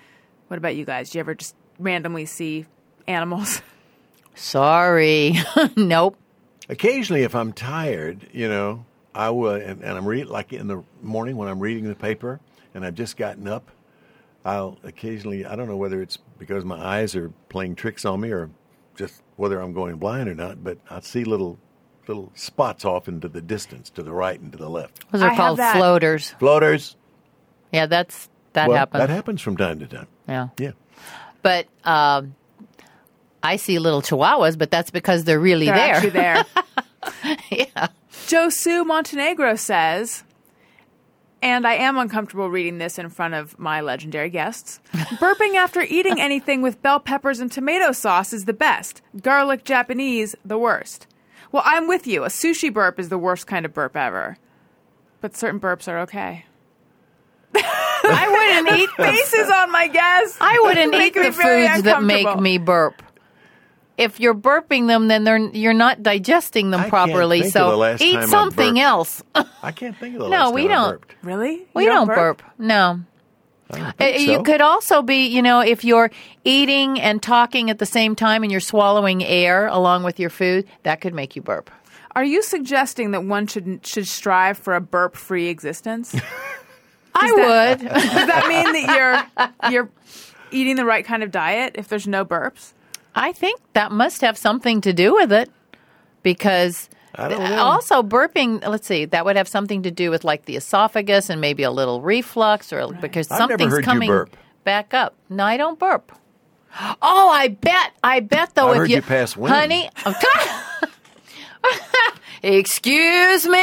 What about you guys? Do you ever just randomly see animals? Sorry. Nope. Occasionally if I'm tired, I will, and I'm reading, like in the morning when I'm reading the paper and I've just gotten up, I'll occasionally, I don't know whether it's because my eyes are playing tricks on me or just whether I'm going blind or not, but I'll see little spots off into the distance, to the right and to the left. Those are called floaters. Floaters. Yeah, that happens. That happens from time to time. Yeah. Yeah. But I see little chihuahuas, but that's because they're really there. Actually there. Yeah. Josu Montenegro says, and I am uncomfortable reading this in front of my legendary guests, burping after eating anything with bell peppers and tomato sauce is the best. Garlic Japanese, the worst. Well, I'm with you. A sushi burp is the worst kind of burp ever. But certain burps are okay. I wouldn't eat faces on my guests. I wouldn't eat the foods that make me burp. If you're burping them, then you're not digesting them properly. So eat something else. I can't think of the last time I burped. No, we don't. Really? We don't burp. No. You could also be, if you're eating and talking at the same time and you're swallowing air along with your food, that could make you burp. Are you suggesting that one should strive for a burp-free existence? I would. Does that mean that you're eating the right kind of diet if there's no burps? I think that must have something to do with it because also burping, let's see, that would have something to do with like the esophagus and maybe a little reflux or because something's coming back up. No, I don't burp. Oh, I bet though if you pass wind. Honey, I'm excuse me.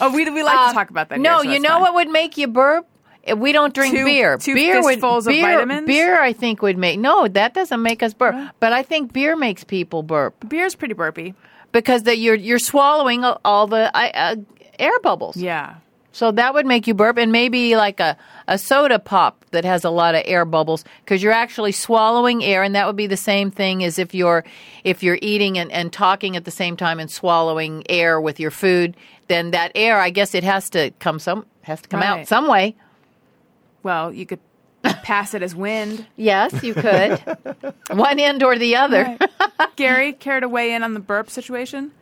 Oh, we like to talk about that. No, here, so what would make you burp? We don't drink beer. Two fistfuls of vitamins? Beer, I think, would make... No, that doesn't make us burp. Right. But I think beer makes people burp. Beer's pretty burpy. Because you're swallowing all the air bubbles. Yeah. So that would make you burp. And maybe like a soda pop that has a lot of air bubbles because you're actually swallowing air. And that would be the same thing as if you're eating and talking at the same time and swallowing air with your food. Then that air, I guess it has to come out some way. Well, you could pass it as wind. Yes, you could. One end or the other. Right. Gary, care to weigh in on the burp situation?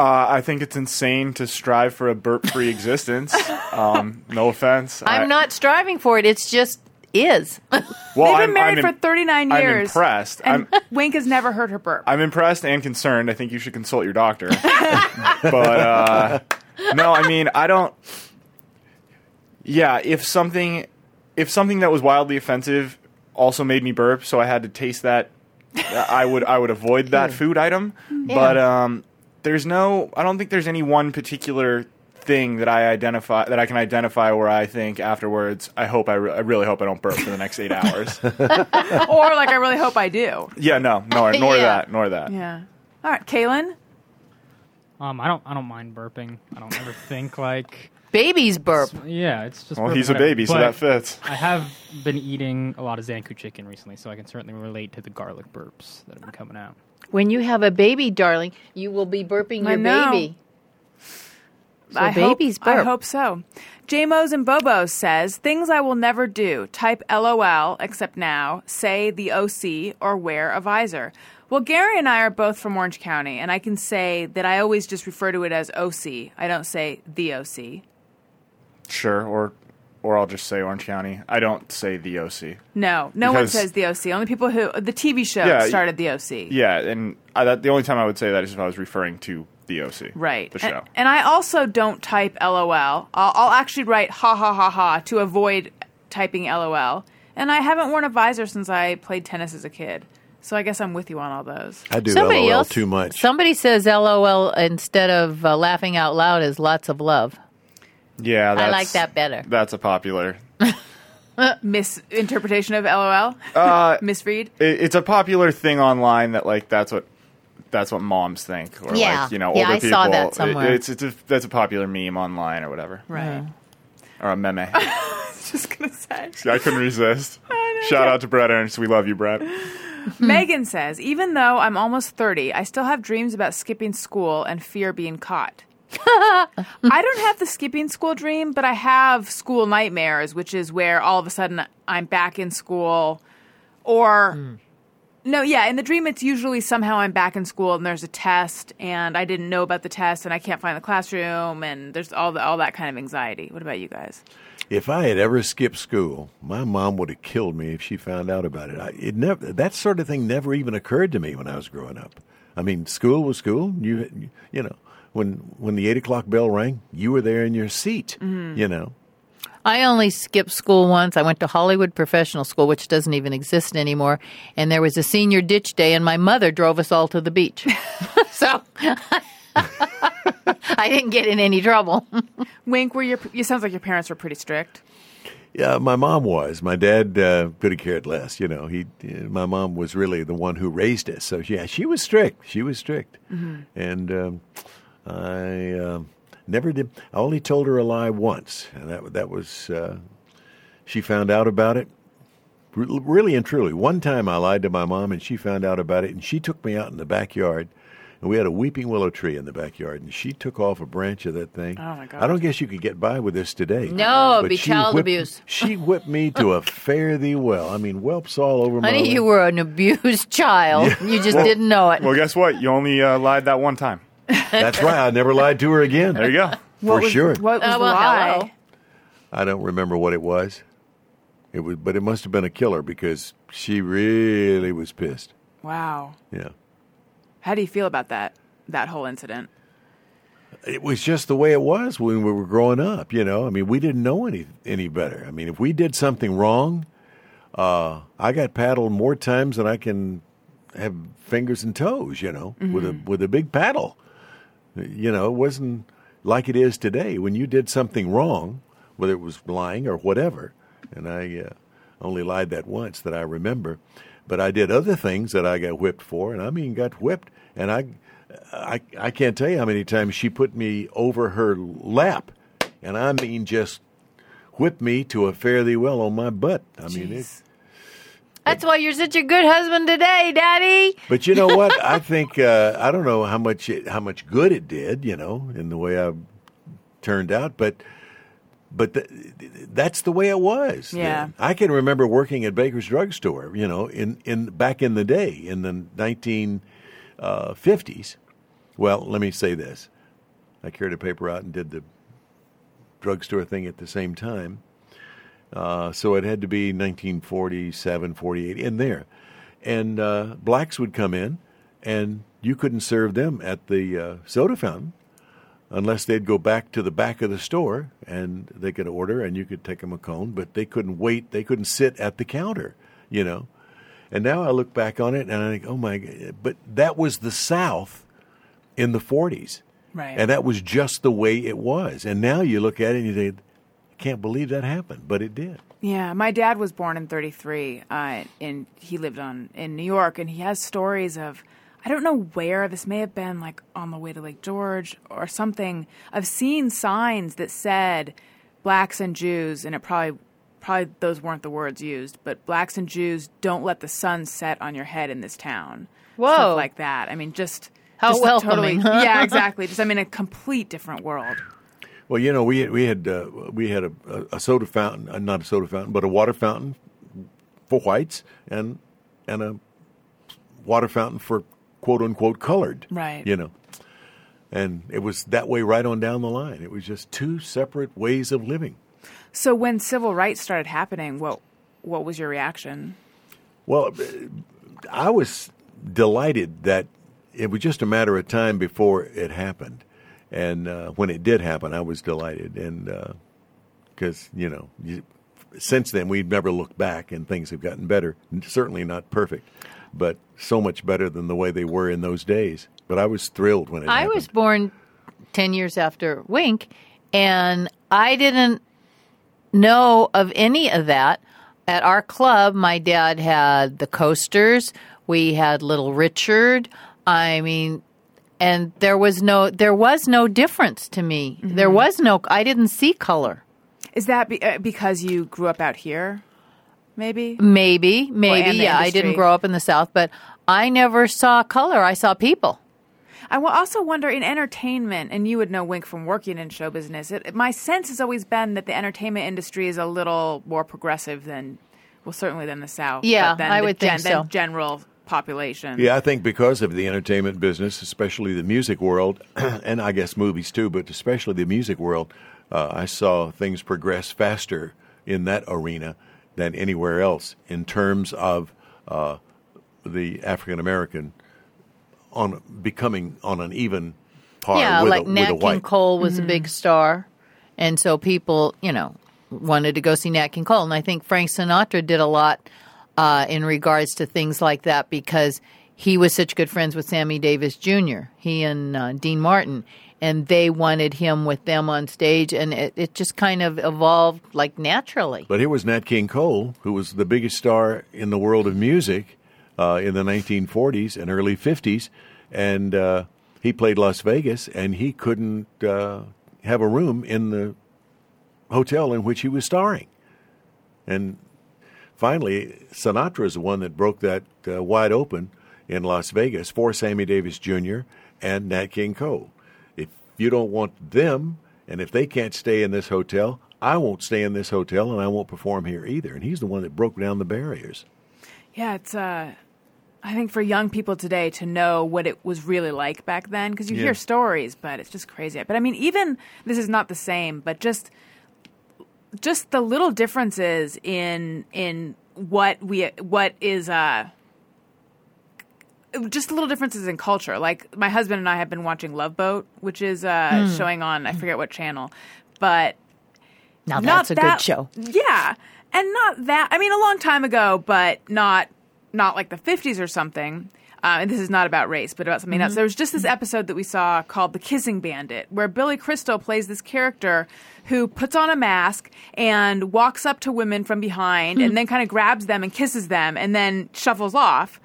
I think it's insane to strive for a burp-free existence. No offense. I'm not striving for it. It's just is. Well, They've been married for 39 years. I'm impressed. Wink has never heard her burp. I'm impressed and concerned. I think you should consult your doctor. No, I mean, I don't. Yeah, if something that was wildly offensive also made me burp, so I had to taste that, I would avoid that food item. Yeah. But I don't think there's any one particular thing that I can identify where I think afterwards, I really hope I don't burp for the next 8 hours. Or like, I really hope I do. Yeah, nor that. Yeah. All right, Kaylin? I don't mind burping. I don't ever think like... Babies burp. Yeah, it's just... Well, he's a baby, so that fits. I have been eating a lot of Zanku chicken recently, so I can certainly relate to the garlic burps that have been coming out. When you have a baby, darling, you will be burping your baby. So babies burp. I hope so. JMo's and Bobo says, things I will never do. Type LOL, except now, say the OC, or wear a visor. Well, Gary and I are both from Orange County, and I can say that I always just refer to it as OC. I don't say the OC. Sure, or I'll just say Orange County. I don't say the OC. No one says the OC. Only people who the TV show started the OC. Yeah, and the only time I would say that is if I was referring to the OC, right? The show. And I also don't type LOL. I'll actually write ha ha ha ha to avoid typing LOL. And I haven't worn a visor since I played tennis as a kid. So I guess I'm with you on all those. I do LOL too much. Somebody says LOL instead of laughing out loud is lots of love. Yeah, I like that better. That's a popular misinterpretation of LOL. Misread. It's a popular thing online that like that's what moms think, or like, you know, older people. Yeah, I saw that somewhere. That's a popular meme online or whatever, right? Or a meme. I was just gonna say. I couldn't resist. Shout out to Brett Ernst. We love you, Brett. Megan says, even though I'm almost 30, I still have dreams about skipping school and fear being caught. I don't have the skipping school dream, but I have school nightmares, which is where all of a sudden I'm back in school, or in the dream it's usually somehow I'm back in school and there's a test and I didn't know about the test and I can't find the classroom and there's all that kind of anxiety. What about you guys? If I had ever skipped school, my mom would have killed me if she found out about it. That sort of thing never even occurred to me when I was growing up. I mean, school was school. You know. When the 8 o'clock bell rang, you were there in your seat, you know. I only skipped school once. I went to Hollywood Professional School, which doesn't even exist anymore. And there was a senior ditch day, and my mother drove us all to the beach. So I didn't get in any trouble. Wink, it sounds like your parents were pretty strict. Yeah, my mom was. My dad could have cared less, you know. My mom was really the one who raised us. So, yeah, she was strict. Mm-hmm. And... I never did. I only told her a lie once, and that was she found out about it. Really and truly, one time I lied to my mom, and she found out about it, and she took me out in the backyard, and we had a weeping willow tree in the backyard, and she took off a branch of that thing. Oh my God! I don't guess you could get by with this today. No, it'd be child abuse. She whipped me to a fare thee well. I mean, whelps all over my. Honey, you were an abused child. Yeah. You just didn't know it. Well, guess what? You only lied that one time. That's right. I never lied to her again. There you go. Sure. What was the lie? I don't remember what it was. But it must have been a killer because she really was pissed. Wow. Yeah. How do you feel about that whole incident? It was just the way it was when we were growing up, you know. I mean, we didn't know any better. I mean, if we did something wrong, I got paddled more times than I can have fingers and toes, you know, with a big paddle. You know, it wasn't like it is today. When you did something wrong, whether it was lying or whatever, and I only lied that once that I remember, but I did other things that I got whipped for, and I mean got whipped, and I can't tell you how many times she put me over her lap, and I mean just whipped me to a fare thee well on my butt. I mean, it's... That's why you're such a good husband today, Daddy. But you know what? I think I don't know how much good it did, you know, in the way I turned out. But that's the way it was. Yeah, I can remember working at Baker's Drugstore, you know, in back in the day in the 1950s, Well, let me say this. I carried a paper out and did the drugstore thing at the same time. So it had to be 1947, 48, in there. And blacks would come in, and you couldn't serve them at the soda fountain unless they'd go back to the back of the store, and they could order, and you could take them a cone, but they couldn't wait. They couldn't sit at the counter, you know. And now I look back on it, and I think, oh, my God. But that was the South in the 40s. Right. And that was just the way it was. And now you look at it, and you think, I can't believe that happened, but it did. Yeah, my dad was born in 1933, and he lived in New York, and he has stories of, I don't know where, this may have been like on the way to Lake George or something. I've seen signs that said blacks and Jews, and it probably those weren't the words used, but blacks and Jews, don't let the sun set on your head in this town. Whoa. Stuff like that. I mean, just... How just welcoming. Totally, huh? Yeah, exactly. Just, I mean, a complete different world. Well, you know, we had a soda fountain, not a soda fountain, but a water fountain for whites and a water fountain for quote unquote colored, right? You know, and it was that way right on down the line. It was just two separate ways of living. So when civil rights started happening, what was your reaction? Well, I was delighted that it was just a matter of time before it happened. And when it did happen, I was delighted. And because, you know, since then, we've never looked back and things have gotten better. Certainly not perfect, but so much better than the way they were in those days. But I was thrilled when it happened. I was born 10 years after Wink, and I didn't know of any of that. At our club, my dad had the Coasters. We had Little Richard. I mean... And there was no difference to me. Mm-hmm. I didn't see color. Is that because you grew up out here? Maybe. Well, yeah, I didn't grow up in the South, but I never saw color. I saw people. I will also wonder in entertainment, and you would know Wink from working in show business. My sense has always been that the entertainment industry is a little more progressive than, well, certainly than the South. Yeah, but then I would think so. General population. Yeah, I think because of the entertainment business, especially the music world, and I guess movies too, but especially the music world, I saw things progress faster in that arena than anywhere else in terms of the African American becoming on an even par with a white. Yeah, like Nat King Cole was a big star, and so people, you know, wanted to go see Nat King Cole, and I think Frank Sinatra did a lot in regards to things like that because he was such good friends with Sammy Davis Jr., he and Dean Martin, and they wanted him with them on stage, and it just kind of evolved like naturally. But here was Nat King Cole, who was the biggest star in the world of music in the 1940s and early 50s, and he played Las Vegas, and he couldn't have a room in the hotel in which he was starring. And finally, Sinatra is the one that broke that wide open in Las Vegas for Sammy Davis Jr. and Nat King Cole. If you don't want them, and if they can't stay in this hotel, I won't stay in this hotel, and I won't perform here either. And he's the one that broke down the barriers. Yeah, it's. I think for young people today to know what it was really like back then, because you hear stories, but it's just crazy. But I mean, even this is not the same, but just the little differences in just the little differences in culture. Like my husband and I have been watching Love Boat, which is showing on I forget what channel, but now that's a good show. Yeah, and not that. I mean, a long time ago, but not like the 50s or something. And this is not about race, but about something else. There was just this episode that we saw called The Kissing Bandit, where Billy Crystal plays this character who puts on a mask and walks up to women from behind and then kind of grabs them and kisses them and then shuffles off.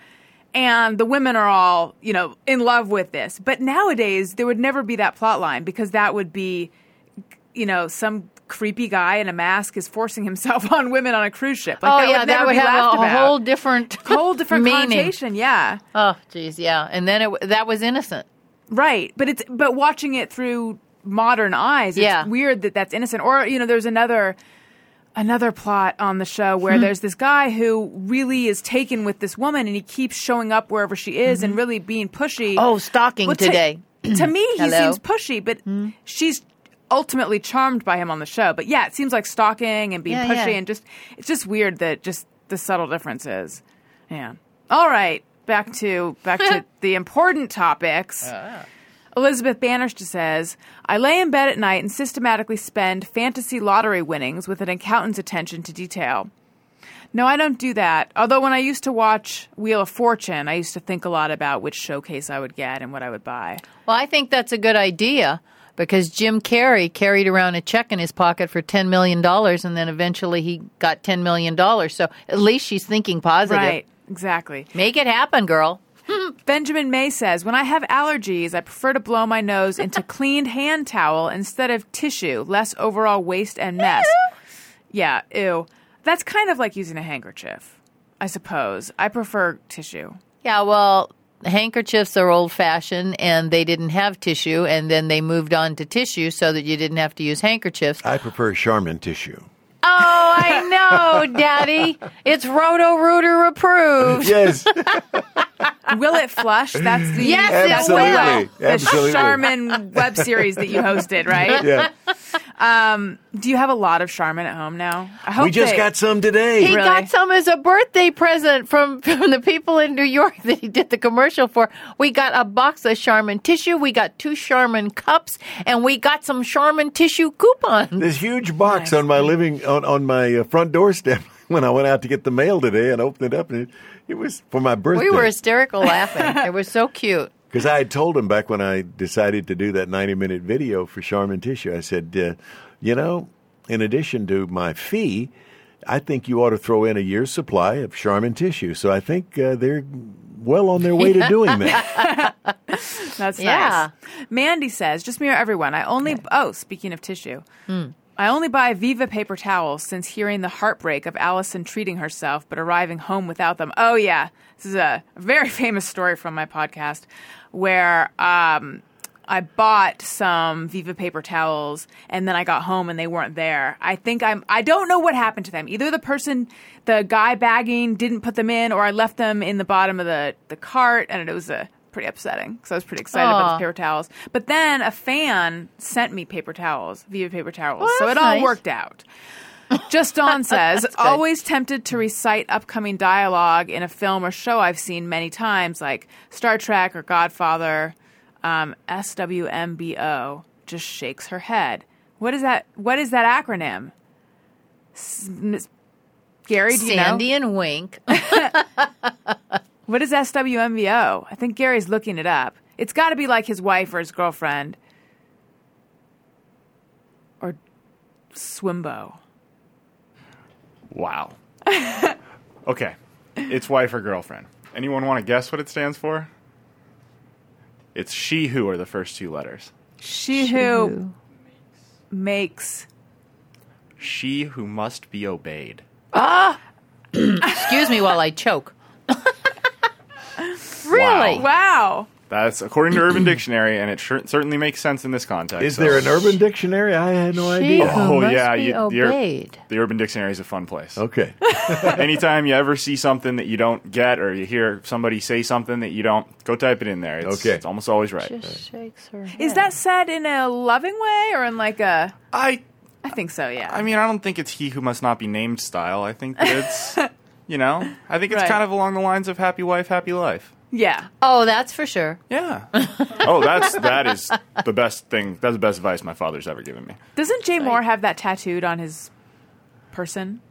And the women are all, you know, in love with this. But nowadays, there would never be that plot line because that would be, you know, some creepy guy in a mask is forcing himself on women on a cruise ship. Like, that would have a whole different connotation. Yeah. Oh, geez, yeah. And then that was innocent, right? But but watching it through modern eyes, it's weird that that's innocent. Or you know, there's another plot on the show where there's this guy who really is taken with this woman, and he keeps showing up wherever she is and really being pushy. Oh, stalking today. to me, he seems pushy, but she's ultimately charmed by him on the show. But yeah, it seems like stalking and being pushy and just – it's just weird that just the subtle differences. Yeah. All right. Back to the important topics. Elizabeth Bannister says, I lay in bed at night and systematically spend fantasy lottery winnings with an accountant's attention to detail. No, I don't do that. Although when I used to watch Wheel of Fortune, I used to think a lot about which showcase I would get and what I would buy. Well, I think that's a good idea because Jim Carrey carried around a check in his pocket for $10 million and then eventually he got $10 million. So at least she's thinking positive. Right, exactly. Make it happen, girl. Benjamin May says, when I have allergies, I prefer to blow my nose into cleaned hand towel instead of tissue, less overall waste and mess. Yeah, ew. That's kind of like using a handkerchief, I suppose. I prefer tissue. Yeah, well, handkerchiefs are old-fashioned, and they didn't have tissue, and then they moved on to tissue so that you didn't have to use handkerchiefs. I prefer Charmin tissue. Oh, I know, Daddy. It's Roto-Rooter approved. Yes. Will it flush? That's the Absolutely. Charmin web series that you hosted, right? Yeah. Do you have a lot of Charmin at home now? I hope we just got some today. He got some as a birthday present from the people in New York that he did the commercial for. We got a box of Charmin tissue. We got 2 Charmin cups, and we got some Charmin tissue coupons. This huge box on my front doorstep. When I went out to get the mail today and opened it up, and it was for my birthday. We were hysterical laughing. It was so cute. Because I had told him back when I decided to do that 90-minute video for Charmin Tissue, I said, you know, in addition to my fee, I think you ought to throw in a year's supply of Charmin Tissue. So I think they're well on their way to doing that. That's nice. Mandy says, just me or everyone, I only – oh, speaking of tissue I only buy Viva paper towels since hearing the heartbreak of Allison treating herself but arriving home without them. Oh, yeah. This is a very famous story from my podcast where I bought some Viva paper towels and then I got home and they weren't there. I don't know what happened to them. Either the guy bagging didn't put them in, or I left them in the bottom of the cart, and it was pretty upsetting because I was pretty excited about the paper towels. But then a fan sent me paper towels, Viva paper towels. Well, so it all worked out. Just Dawn says, always tempted to recite upcoming dialogue in a film or show I've seen many times, like Star Trek or Godfather. SWMBO just shakes her head. What is that acronym? Gary, do you know? Sandy and Wink. What is SWMBO? I think Gary's looking it up. It's got to be like his wife or his girlfriend. Or Swimbo. Wow. Okay. It's wife or girlfriend. Anyone want to guess what it stands for? It's she who are the first 2 letters. She who makes. She who must be obeyed. Ah! Excuse me while I choke. Really? Wow. That's according to Urban Dictionary, and it certainly makes sense in this context. Is there an Urban Dictionary? I had no idea. Oh, yeah. The Urban Dictionary is a fun place. Okay. Anytime you ever see something that you don't get, or you hear somebody say something that you don't, go type it in there. It's almost always right. Just shakes her head. Is that said in a loving way, or in like a... I think so, yeah. I mean, I don't think it's he who must not be named style. I think that it's... You know, I think it's kind of along the lines of happy wife, happy life. Yeah. Oh, that's for sure. Yeah. Oh, that is the best thing. That's the best advice my father's ever given me. Doesn't Jay Moore have that tattooed on his person?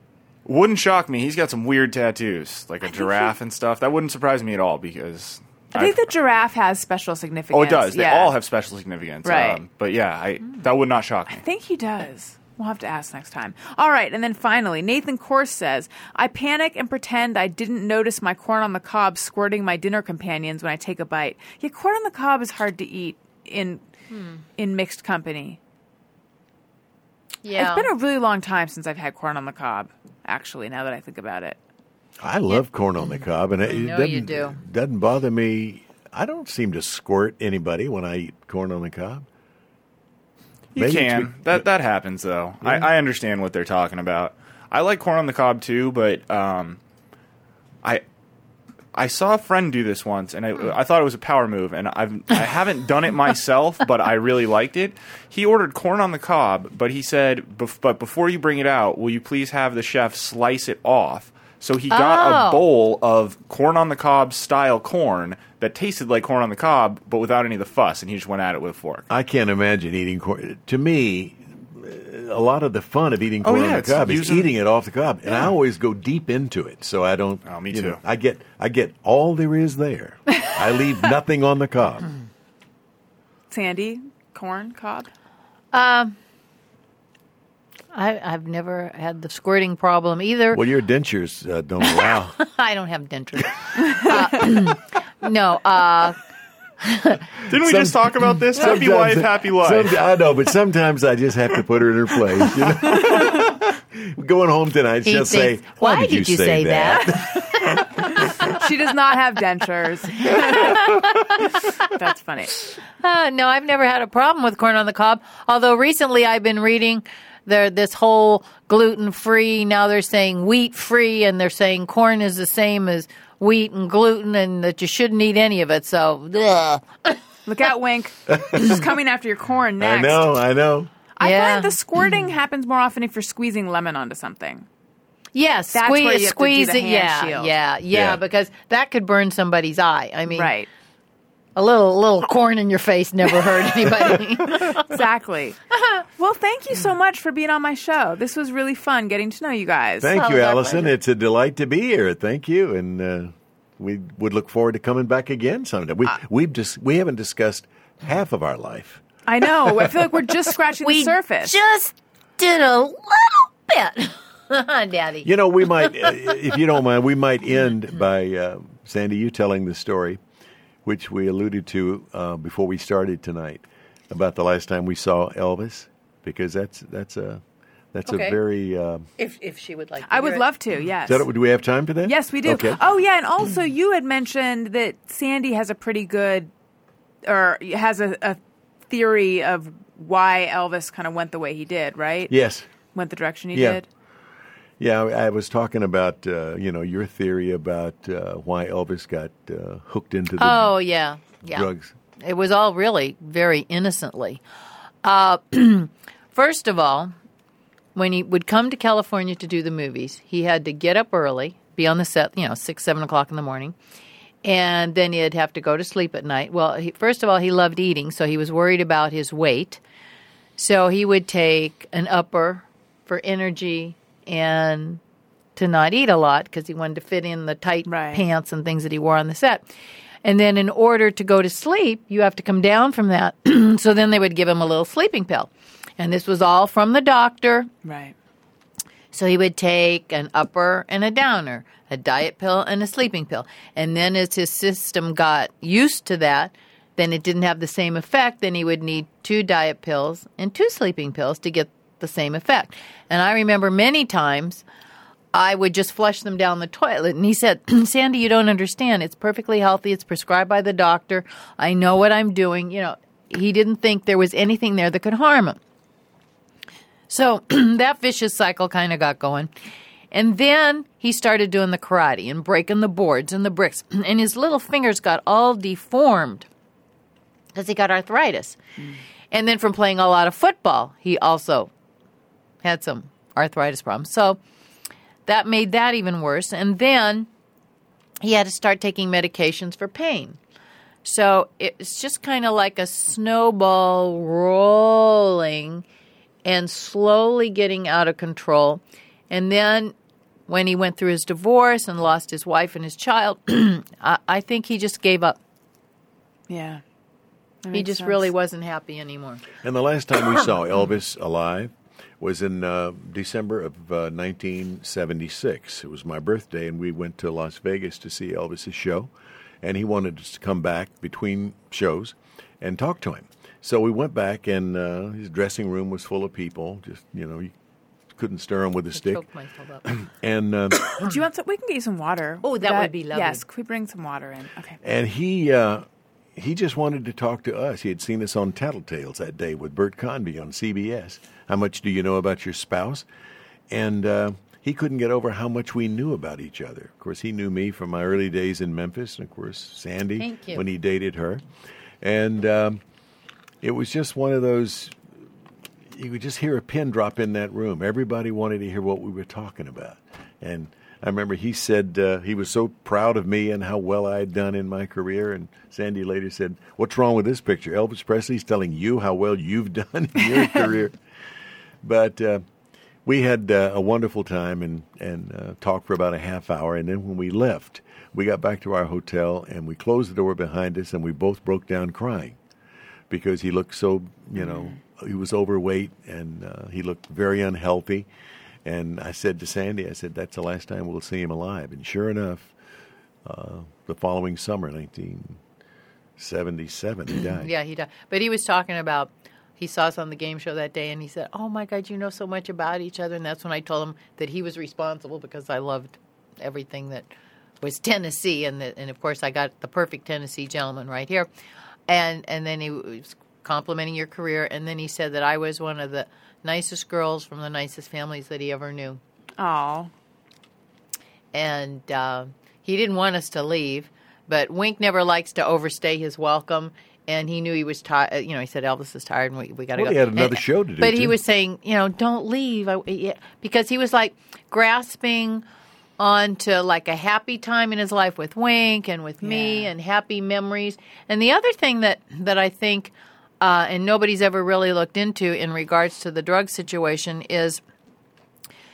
Wouldn't shock me. He's got some weird tattoos, like a giraffe and stuff. That wouldn't surprise me at all because... I think the giraffe has special significance. Oh, it does. Yeah. They all have special significance. Right. But yeah, that would not shock me. I think he does. We'll have to ask next time. All right, and then finally, Nathan Kors says, I panic and pretend I didn't notice my corn on the cob squirting my dinner companions when I take a bite. Yeah, corn on the cob is hard to eat in mixed company. Yeah. It's been a really long time since I've had corn on the cob, actually, now that I think about it. I love corn on the cob, and it doesn't bother me. I don't seem to squirt anybody when I eat corn on the cob. You can. That happens, though. Yeah. I understand what they're talking about. I like corn on the cob, too, but I saw a friend do this once, and I thought it was a power move, and I haven't done it myself, but I really liked it. He ordered corn on the cob, but he said, but before you bring it out, will you please have the chef slice it off? So he got a bowl of corn on the cob style corn that tasted like corn on the cob, but without any of the fuss, and he just went at it with a fork. I can't imagine eating corn. To me, a lot of the fun of eating corn on the cob is eating it off the cob, and I always go deep into it, so I don't. Oh, me too. Know, I get all there is there. I leave nothing on the cob. Sandy, corn cob. I've never had the squirting problem either. Well, your dentures don't allow. I don't have dentures. No. Didn't we just talk about this? Happy wife, happy life. I know, but sometimes I just have to put her in her place. You know? Going home tonight, she'll say, why did you say that? She does not have dentures. That's funny. No, I've never had a problem with corn on the cob, although recently I've been reading... This whole gluten-free, now they're saying wheat-free, and they're saying corn is the same as wheat and gluten, and that you shouldn't eat any of it, so... Look out, Wink. She's coming after your corn next. I know. I find the squirting happens more often if you're squeezing lemon onto something. Yes, yeah, squeezing, yeah, because that could burn somebody's eye. I mean... Right. A little corn in your face never hurt anybody. Exactly. Well, thank you so much for being on my show. This was really fun getting to know you guys. Thank you, Allison. It's a delight to be here. Thank you. And we would look forward to coming back again someday. We haven't discussed half of our life. I know. I feel like we're just scratching the surface. We just did a little bit. Daddy. You know, we might, if you don't mind, we might end by, Sandy, you telling the story, which we alluded to before we started tonight, about the last time we saw Elvis, because that's a very if she would like to. I would love to, yes. Do we have time for that? Yes, we do. Okay. Oh yeah, and also you had mentioned that Sandy has a pretty good or has a theory of why Elvis kind of went the way he did, right? Yes. Went the direction he did. Yeah, I was talking about, your theory about why Elvis got hooked into the drugs. It was all really very innocently. First of all, when he would come to California to do the movies, he had to get up early, be on the set, 6, 7 o'clock in the morning, and then he'd have to go to sleep at night. Well, first of all, he loved eating, so he was worried about his weight. So he would take an upper for energy and to not eat a lot because he wanted to fit in the tight pants and things that he wore on the set. And then in order to go to sleep, you have to come down from that. So then they would give him a little sleeping pill. And this was all from the doctor. Right. So he would take an upper and a downer, a diet pill and a sleeping pill. And then as his system got used to that, then it didn't have the same effect. Then he would need 2 diet pills and 2 sleeping pills to get the same effect. And I remember many times I would just flush them down the toilet. And he said, Sandy, you don't understand. It's perfectly healthy. It's prescribed by the doctor. I know what I'm doing. He didn't think there was anything there that could harm him. So that vicious cycle kind of got going. And then he started doing the karate and breaking the boards and the bricks. And his little fingers got all deformed because he got arthritis. Mm. And then from playing a lot of football, he also had some arthritis problems. So that made that even worse. And then he had to start taking medications for pain. So it's just kind of like a snowball rolling and slowly getting out of control. And then when he went through his divorce and lost his wife and his child, I think he just gave up. Yeah. He just really wasn't happy anymore. And the last time we saw Elvis alive was in December of 1976. It was my birthday, and we went to Las Vegas to see Elvis's show. And he wanted us to come back between shows and talk to him. So we went back, and his dressing room was full of people. Just, you couldn't stir him with a stick. I choked myself up. And, do you want some? We can get you some water. Oh, that would be lovely. Yes, could we bring some water in? Okay. And he just wanted to talk to us. He had seen us on Tattletales that day with Bert Convey on CBS. How much do you know about your spouse? And he couldn't get over how much we knew about each other. Of course, he knew me from my early days in Memphis, and of course, Sandy when he dated her. And it was just one of those, you could just hear a pin drop in that room. Everybody wanted to hear what we were talking about. And I remember he said he was so proud of me and how well I had done in my career. And Sandy later said, "What's wrong with this picture? Elvis Presley's telling you how well you've done in your career." But we had a wonderful time and talked for about a half hour. And then when we left, we got back to our hotel and we closed the door behind us and we both broke down crying because he looked so, you know, he was overweight and he looked very unhealthy. And I said to Sandy, I said, "That's the last time we'll see him alive." And sure enough, the following summer, 1977, he died. Yeah, he died. But he was talking about, he saw us on the game show that day, and he said, "Oh, my God, you know so much about each other." And that's when I told him that he was responsible because I loved everything that was Tennessee. And of course, I got the perfect Tennessee gentleman right here. And then he was complimenting your career. And then he said that I was one of the nicest girls from the nicest families that he ever knew. Aww. And he didn't want us to leave, but Wink never likes to overstay his welcome, and he knew he was tired. You know, he said, "Elvis is tired, and we got to go." He had another show to do, but he was saying, you know, "Don't leave," because he was like grasping onto like a happy time in his life with Wink and with me and happy memories. And the other thing that I think and nobody's ever really looked into in regards to the drug situation is,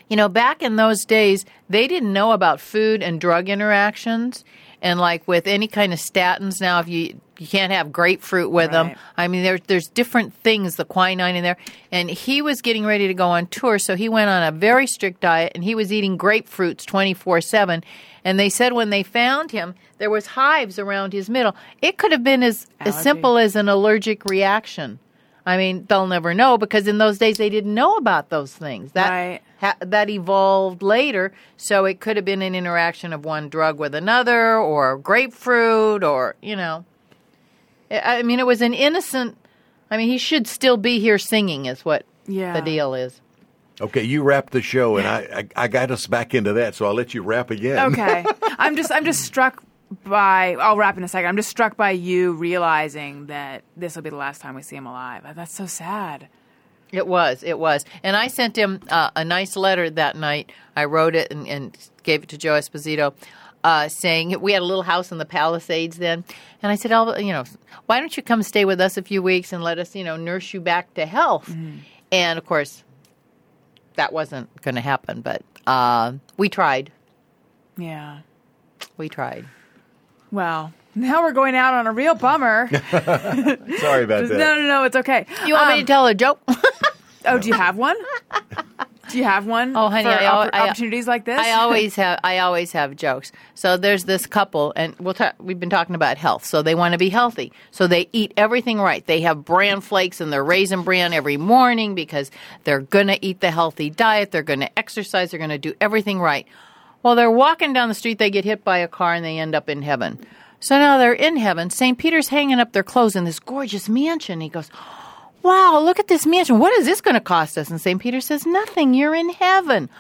you know, back in those days, they didn't know about food and drug interactions. And like with any kind of statins now, if you can't have grapefruit with them. I mean, there's different things, the quinine in there. And he was getting ready to go on tour, so he went on a very strict diet, and he was eating grapefruits 24/7. And they said when they found him, there was hives around his middle. It could have been as simple as an allergic reaction. I mean, they'll never know because in those days they didn't know about those things. That evolved later, so it could have been an interaction of one drug with another or grapefruit or, you know. I mean, it was an innocent, I mean, he should still be here singing is what the deal is. Okay, you wrap the show, and I got us back into that, so I'll let you wrap again. Okay. I'm just struck by, I'll wrap in a second. I'm just struck by you realizing that this will be the last time we see him alive. That's so sad. It was. And I sent him a nice letter that night. I wrote it and gave it to Joe Esposito, saying we had a little house in the Palisades then. And I said, you know, why don't you come stay with us a few weeks and let us, you know, nurse you back to health? Mm. And, of course, that wasn't going to happen. But we tried. Yeah. We tried. Well, now we're going out on a real bummer. Sorry about that. No, it's okay. You want me to tell a joke? Oh, do you have one? Do you have one? Oh, honey, for opportunities like this? I always have jokes. So there's this couple, and we've been talking about health. So they want to be healthy. So they eat everything right. They have bran flakes and they're Raisin Bran every morning because they're going to eat the healthy diet. They're going to exercise. They're going to do everything right. Well, they're walking down the street. They get hit by a car and they end up in heaven. So now they're in heaven. St. Peter's hanging up their clothes in this gorgeous mansion. He goes, "Wow, look at this mansion. What is this going to cost us?" And St. Peter says, "Nothing. You're in heaven."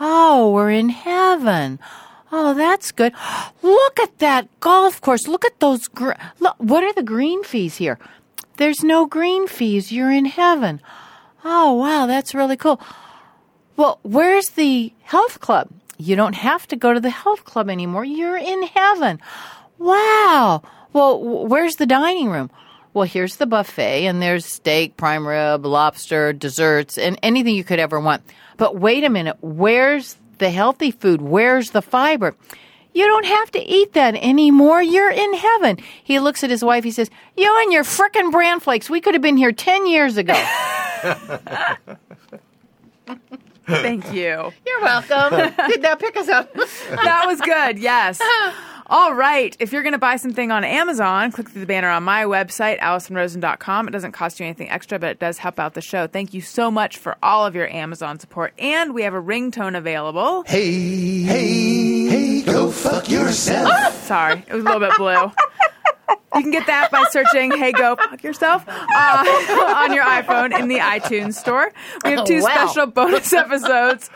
"Oh, we're in heaven. Oh, that's good. Look at that golf course. Look at those. What are the green fees here?" "There's no green fees. You're in heaven." "Oh, wow, that's really cool. Well, where's the health club?" "You don't have to go to the health club anymore. You're in heaven." "Wow. Well, where's the dining room?" "Well, here's the buffet, and there's steak, prime rib, lobster, desserts, and anything you could ever want." "But wait a minute. Where's the healthy food? Where's the fiber?" "You don't have to eat that anymore. You're in heaven." He looks at his wife. He says, "You and your frickin' bran flakes. We could have been here 10 years ago." Thank you. You're welcome. Did that pick us up? That was good, yes. All right. If you're going to buy something on Amazon, click through the banner on my website, AllisonRosen.com. It doesn't cost you anything extra, but it does help out the show. Thank you so much for all of your Amazon support. And we have a ringtone available. Hey, hey, hey, go fuck yourself. Sorry. It was a little bit blue. You can get that by searching Hey Go Fuck Yourself on your iPhone in the iTunes store. We have two special bonus episodes.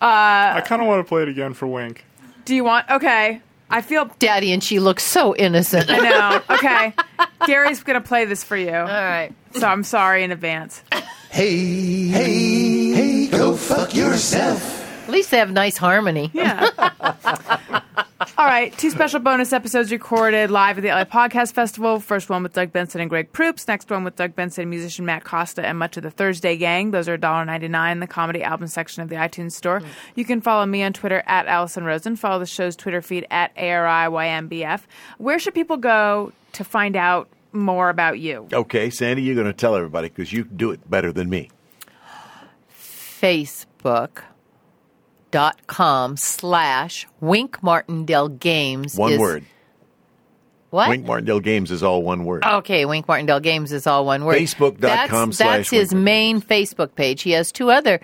I kind of want to play it again for Wink. Do you want? Okay. I feel... Daddy and she looks so innocent. I know. Okay. Gary's going to play this for you. All right. So I'm sorry in advance. Hey, hey, hey, go fuck yourself. At least they have nice harmony. Yeah. All right. Two special bonus episodes recorded live at the LA Podcast Festival. First one with Doug Benson and Greg Proops. Next one with Doug Benson, musician Matt Costa, and much of the Thursday gang. Those are $1.99, the comedy album section of the iTunes store. Mm. You can follow me on Twitter at Allison Rosen. Follow the show's Twitter feed at ARIYMBF. Where should people go to find out more about you? Okay, Sandy, you're going to tell everybody because you do it better than me. Facebook.com/Wink Martindale Games. One word. What? Wink Martindale Games is all one word. Okay, Wink Martindale Games is all one word. Facebook.com/Wink Martindale. That's his main Facebook page. He has another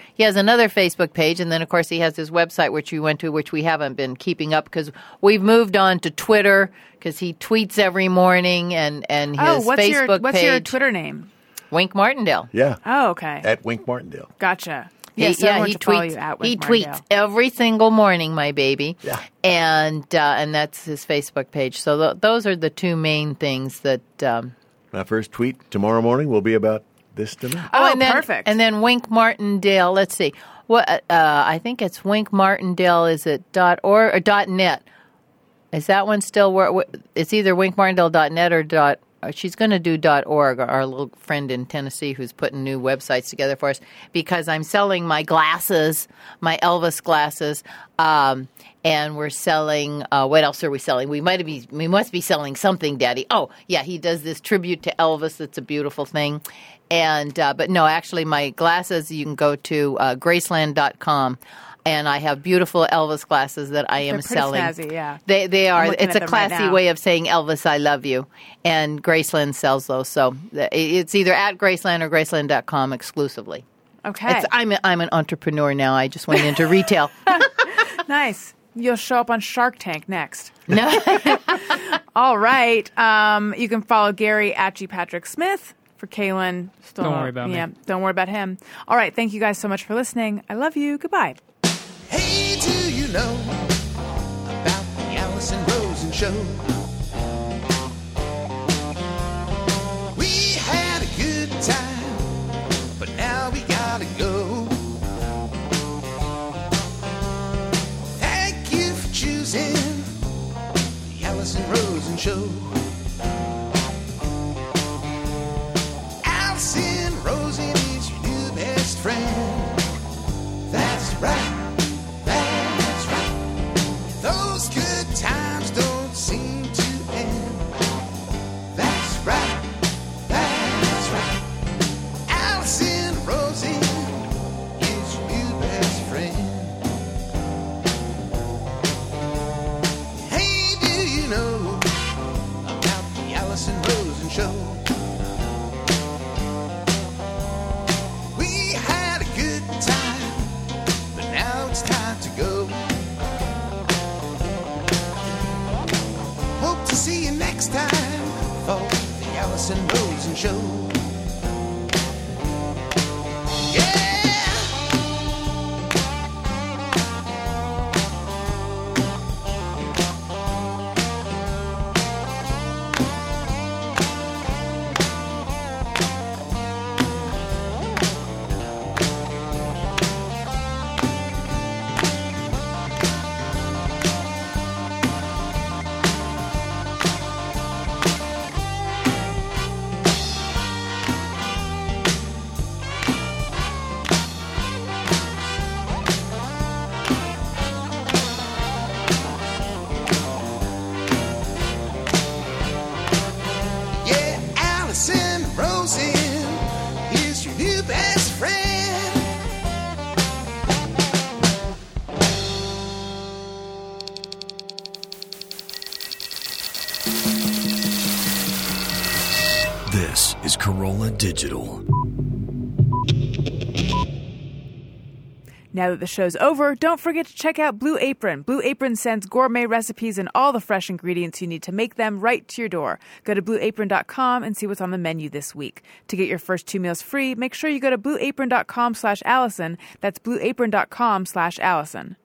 Facebook page, and then, of course, he has his website, which you went to, which we haven't been keeping up because we've moved on to Twitter because he tweets every morning and his Facebook page. What's your Twitter name? Wink Martindale. Yeah. Oh, okay. At Wink Martindale. Gotcha. Yes, yeah, he tweets every single morning, my baby, yeah. And that's his Facebook page. So those are the two main things that. My first tweet tomorrow morning will be about this demand. Perfect! And then Wink Martindale. Let's see. What I think it's Wink Martindale. Is it .org or .net? Is that one still where it's either winkmartindale.net or .org? She's going to do .org, our little friend in Tennessee who's putting new websites together for us, because I'm selling my glasses, my Elvis glasses, and we're selling what else are we selling? We must be selling something, Daddy. Oh, yeah, he does this tribute to Elvis. It's a beautiful thing. And but no, actually my glasses, you can go to Graceland.com. And I have beautiful Elvis glasses that I am selling. They're pretty snazzy, yeah. They are. It's a classy way of saying, Elvis, I love you. And Graceland sells those. So it's either at Graceland or Graceland.com exclusively. Okay. I'm an entrepreneur now. I just went into retail. Nice. You'll show up on Shark Tank next. No. All right. You can follow Gary at G. Patrick Smith. For Kalen. Don't worry about me. Don't worry about him. All right. Thank you guys so much for listening. I love you. Goodbye. Hey, do you know about the Allison Rosen Show? We had a good time, but now we gotta go. Thank you for choosing the Allison Rosen Show. Allison Rosen is your new best friend. That's right. Good times don't seem to end. That's right. That's right. Allison Rosen is your new best friend. Hey, do you know about the Allison Rosen Show? We had a good time, but now it's time to go. See you next time for the Allison Rosen Show. This is Corolla Digital. Now that the show's over, don't forget to check out Blue Apron. Blue Apron sends gourmet recipes and all the fresh ingredients you need to make them right to your door. Go to blueapron.com and see what's on the menu this week. To get your first two meals free, make sure you go to blueapron.com/Allison. That's blueapron.com/Allison.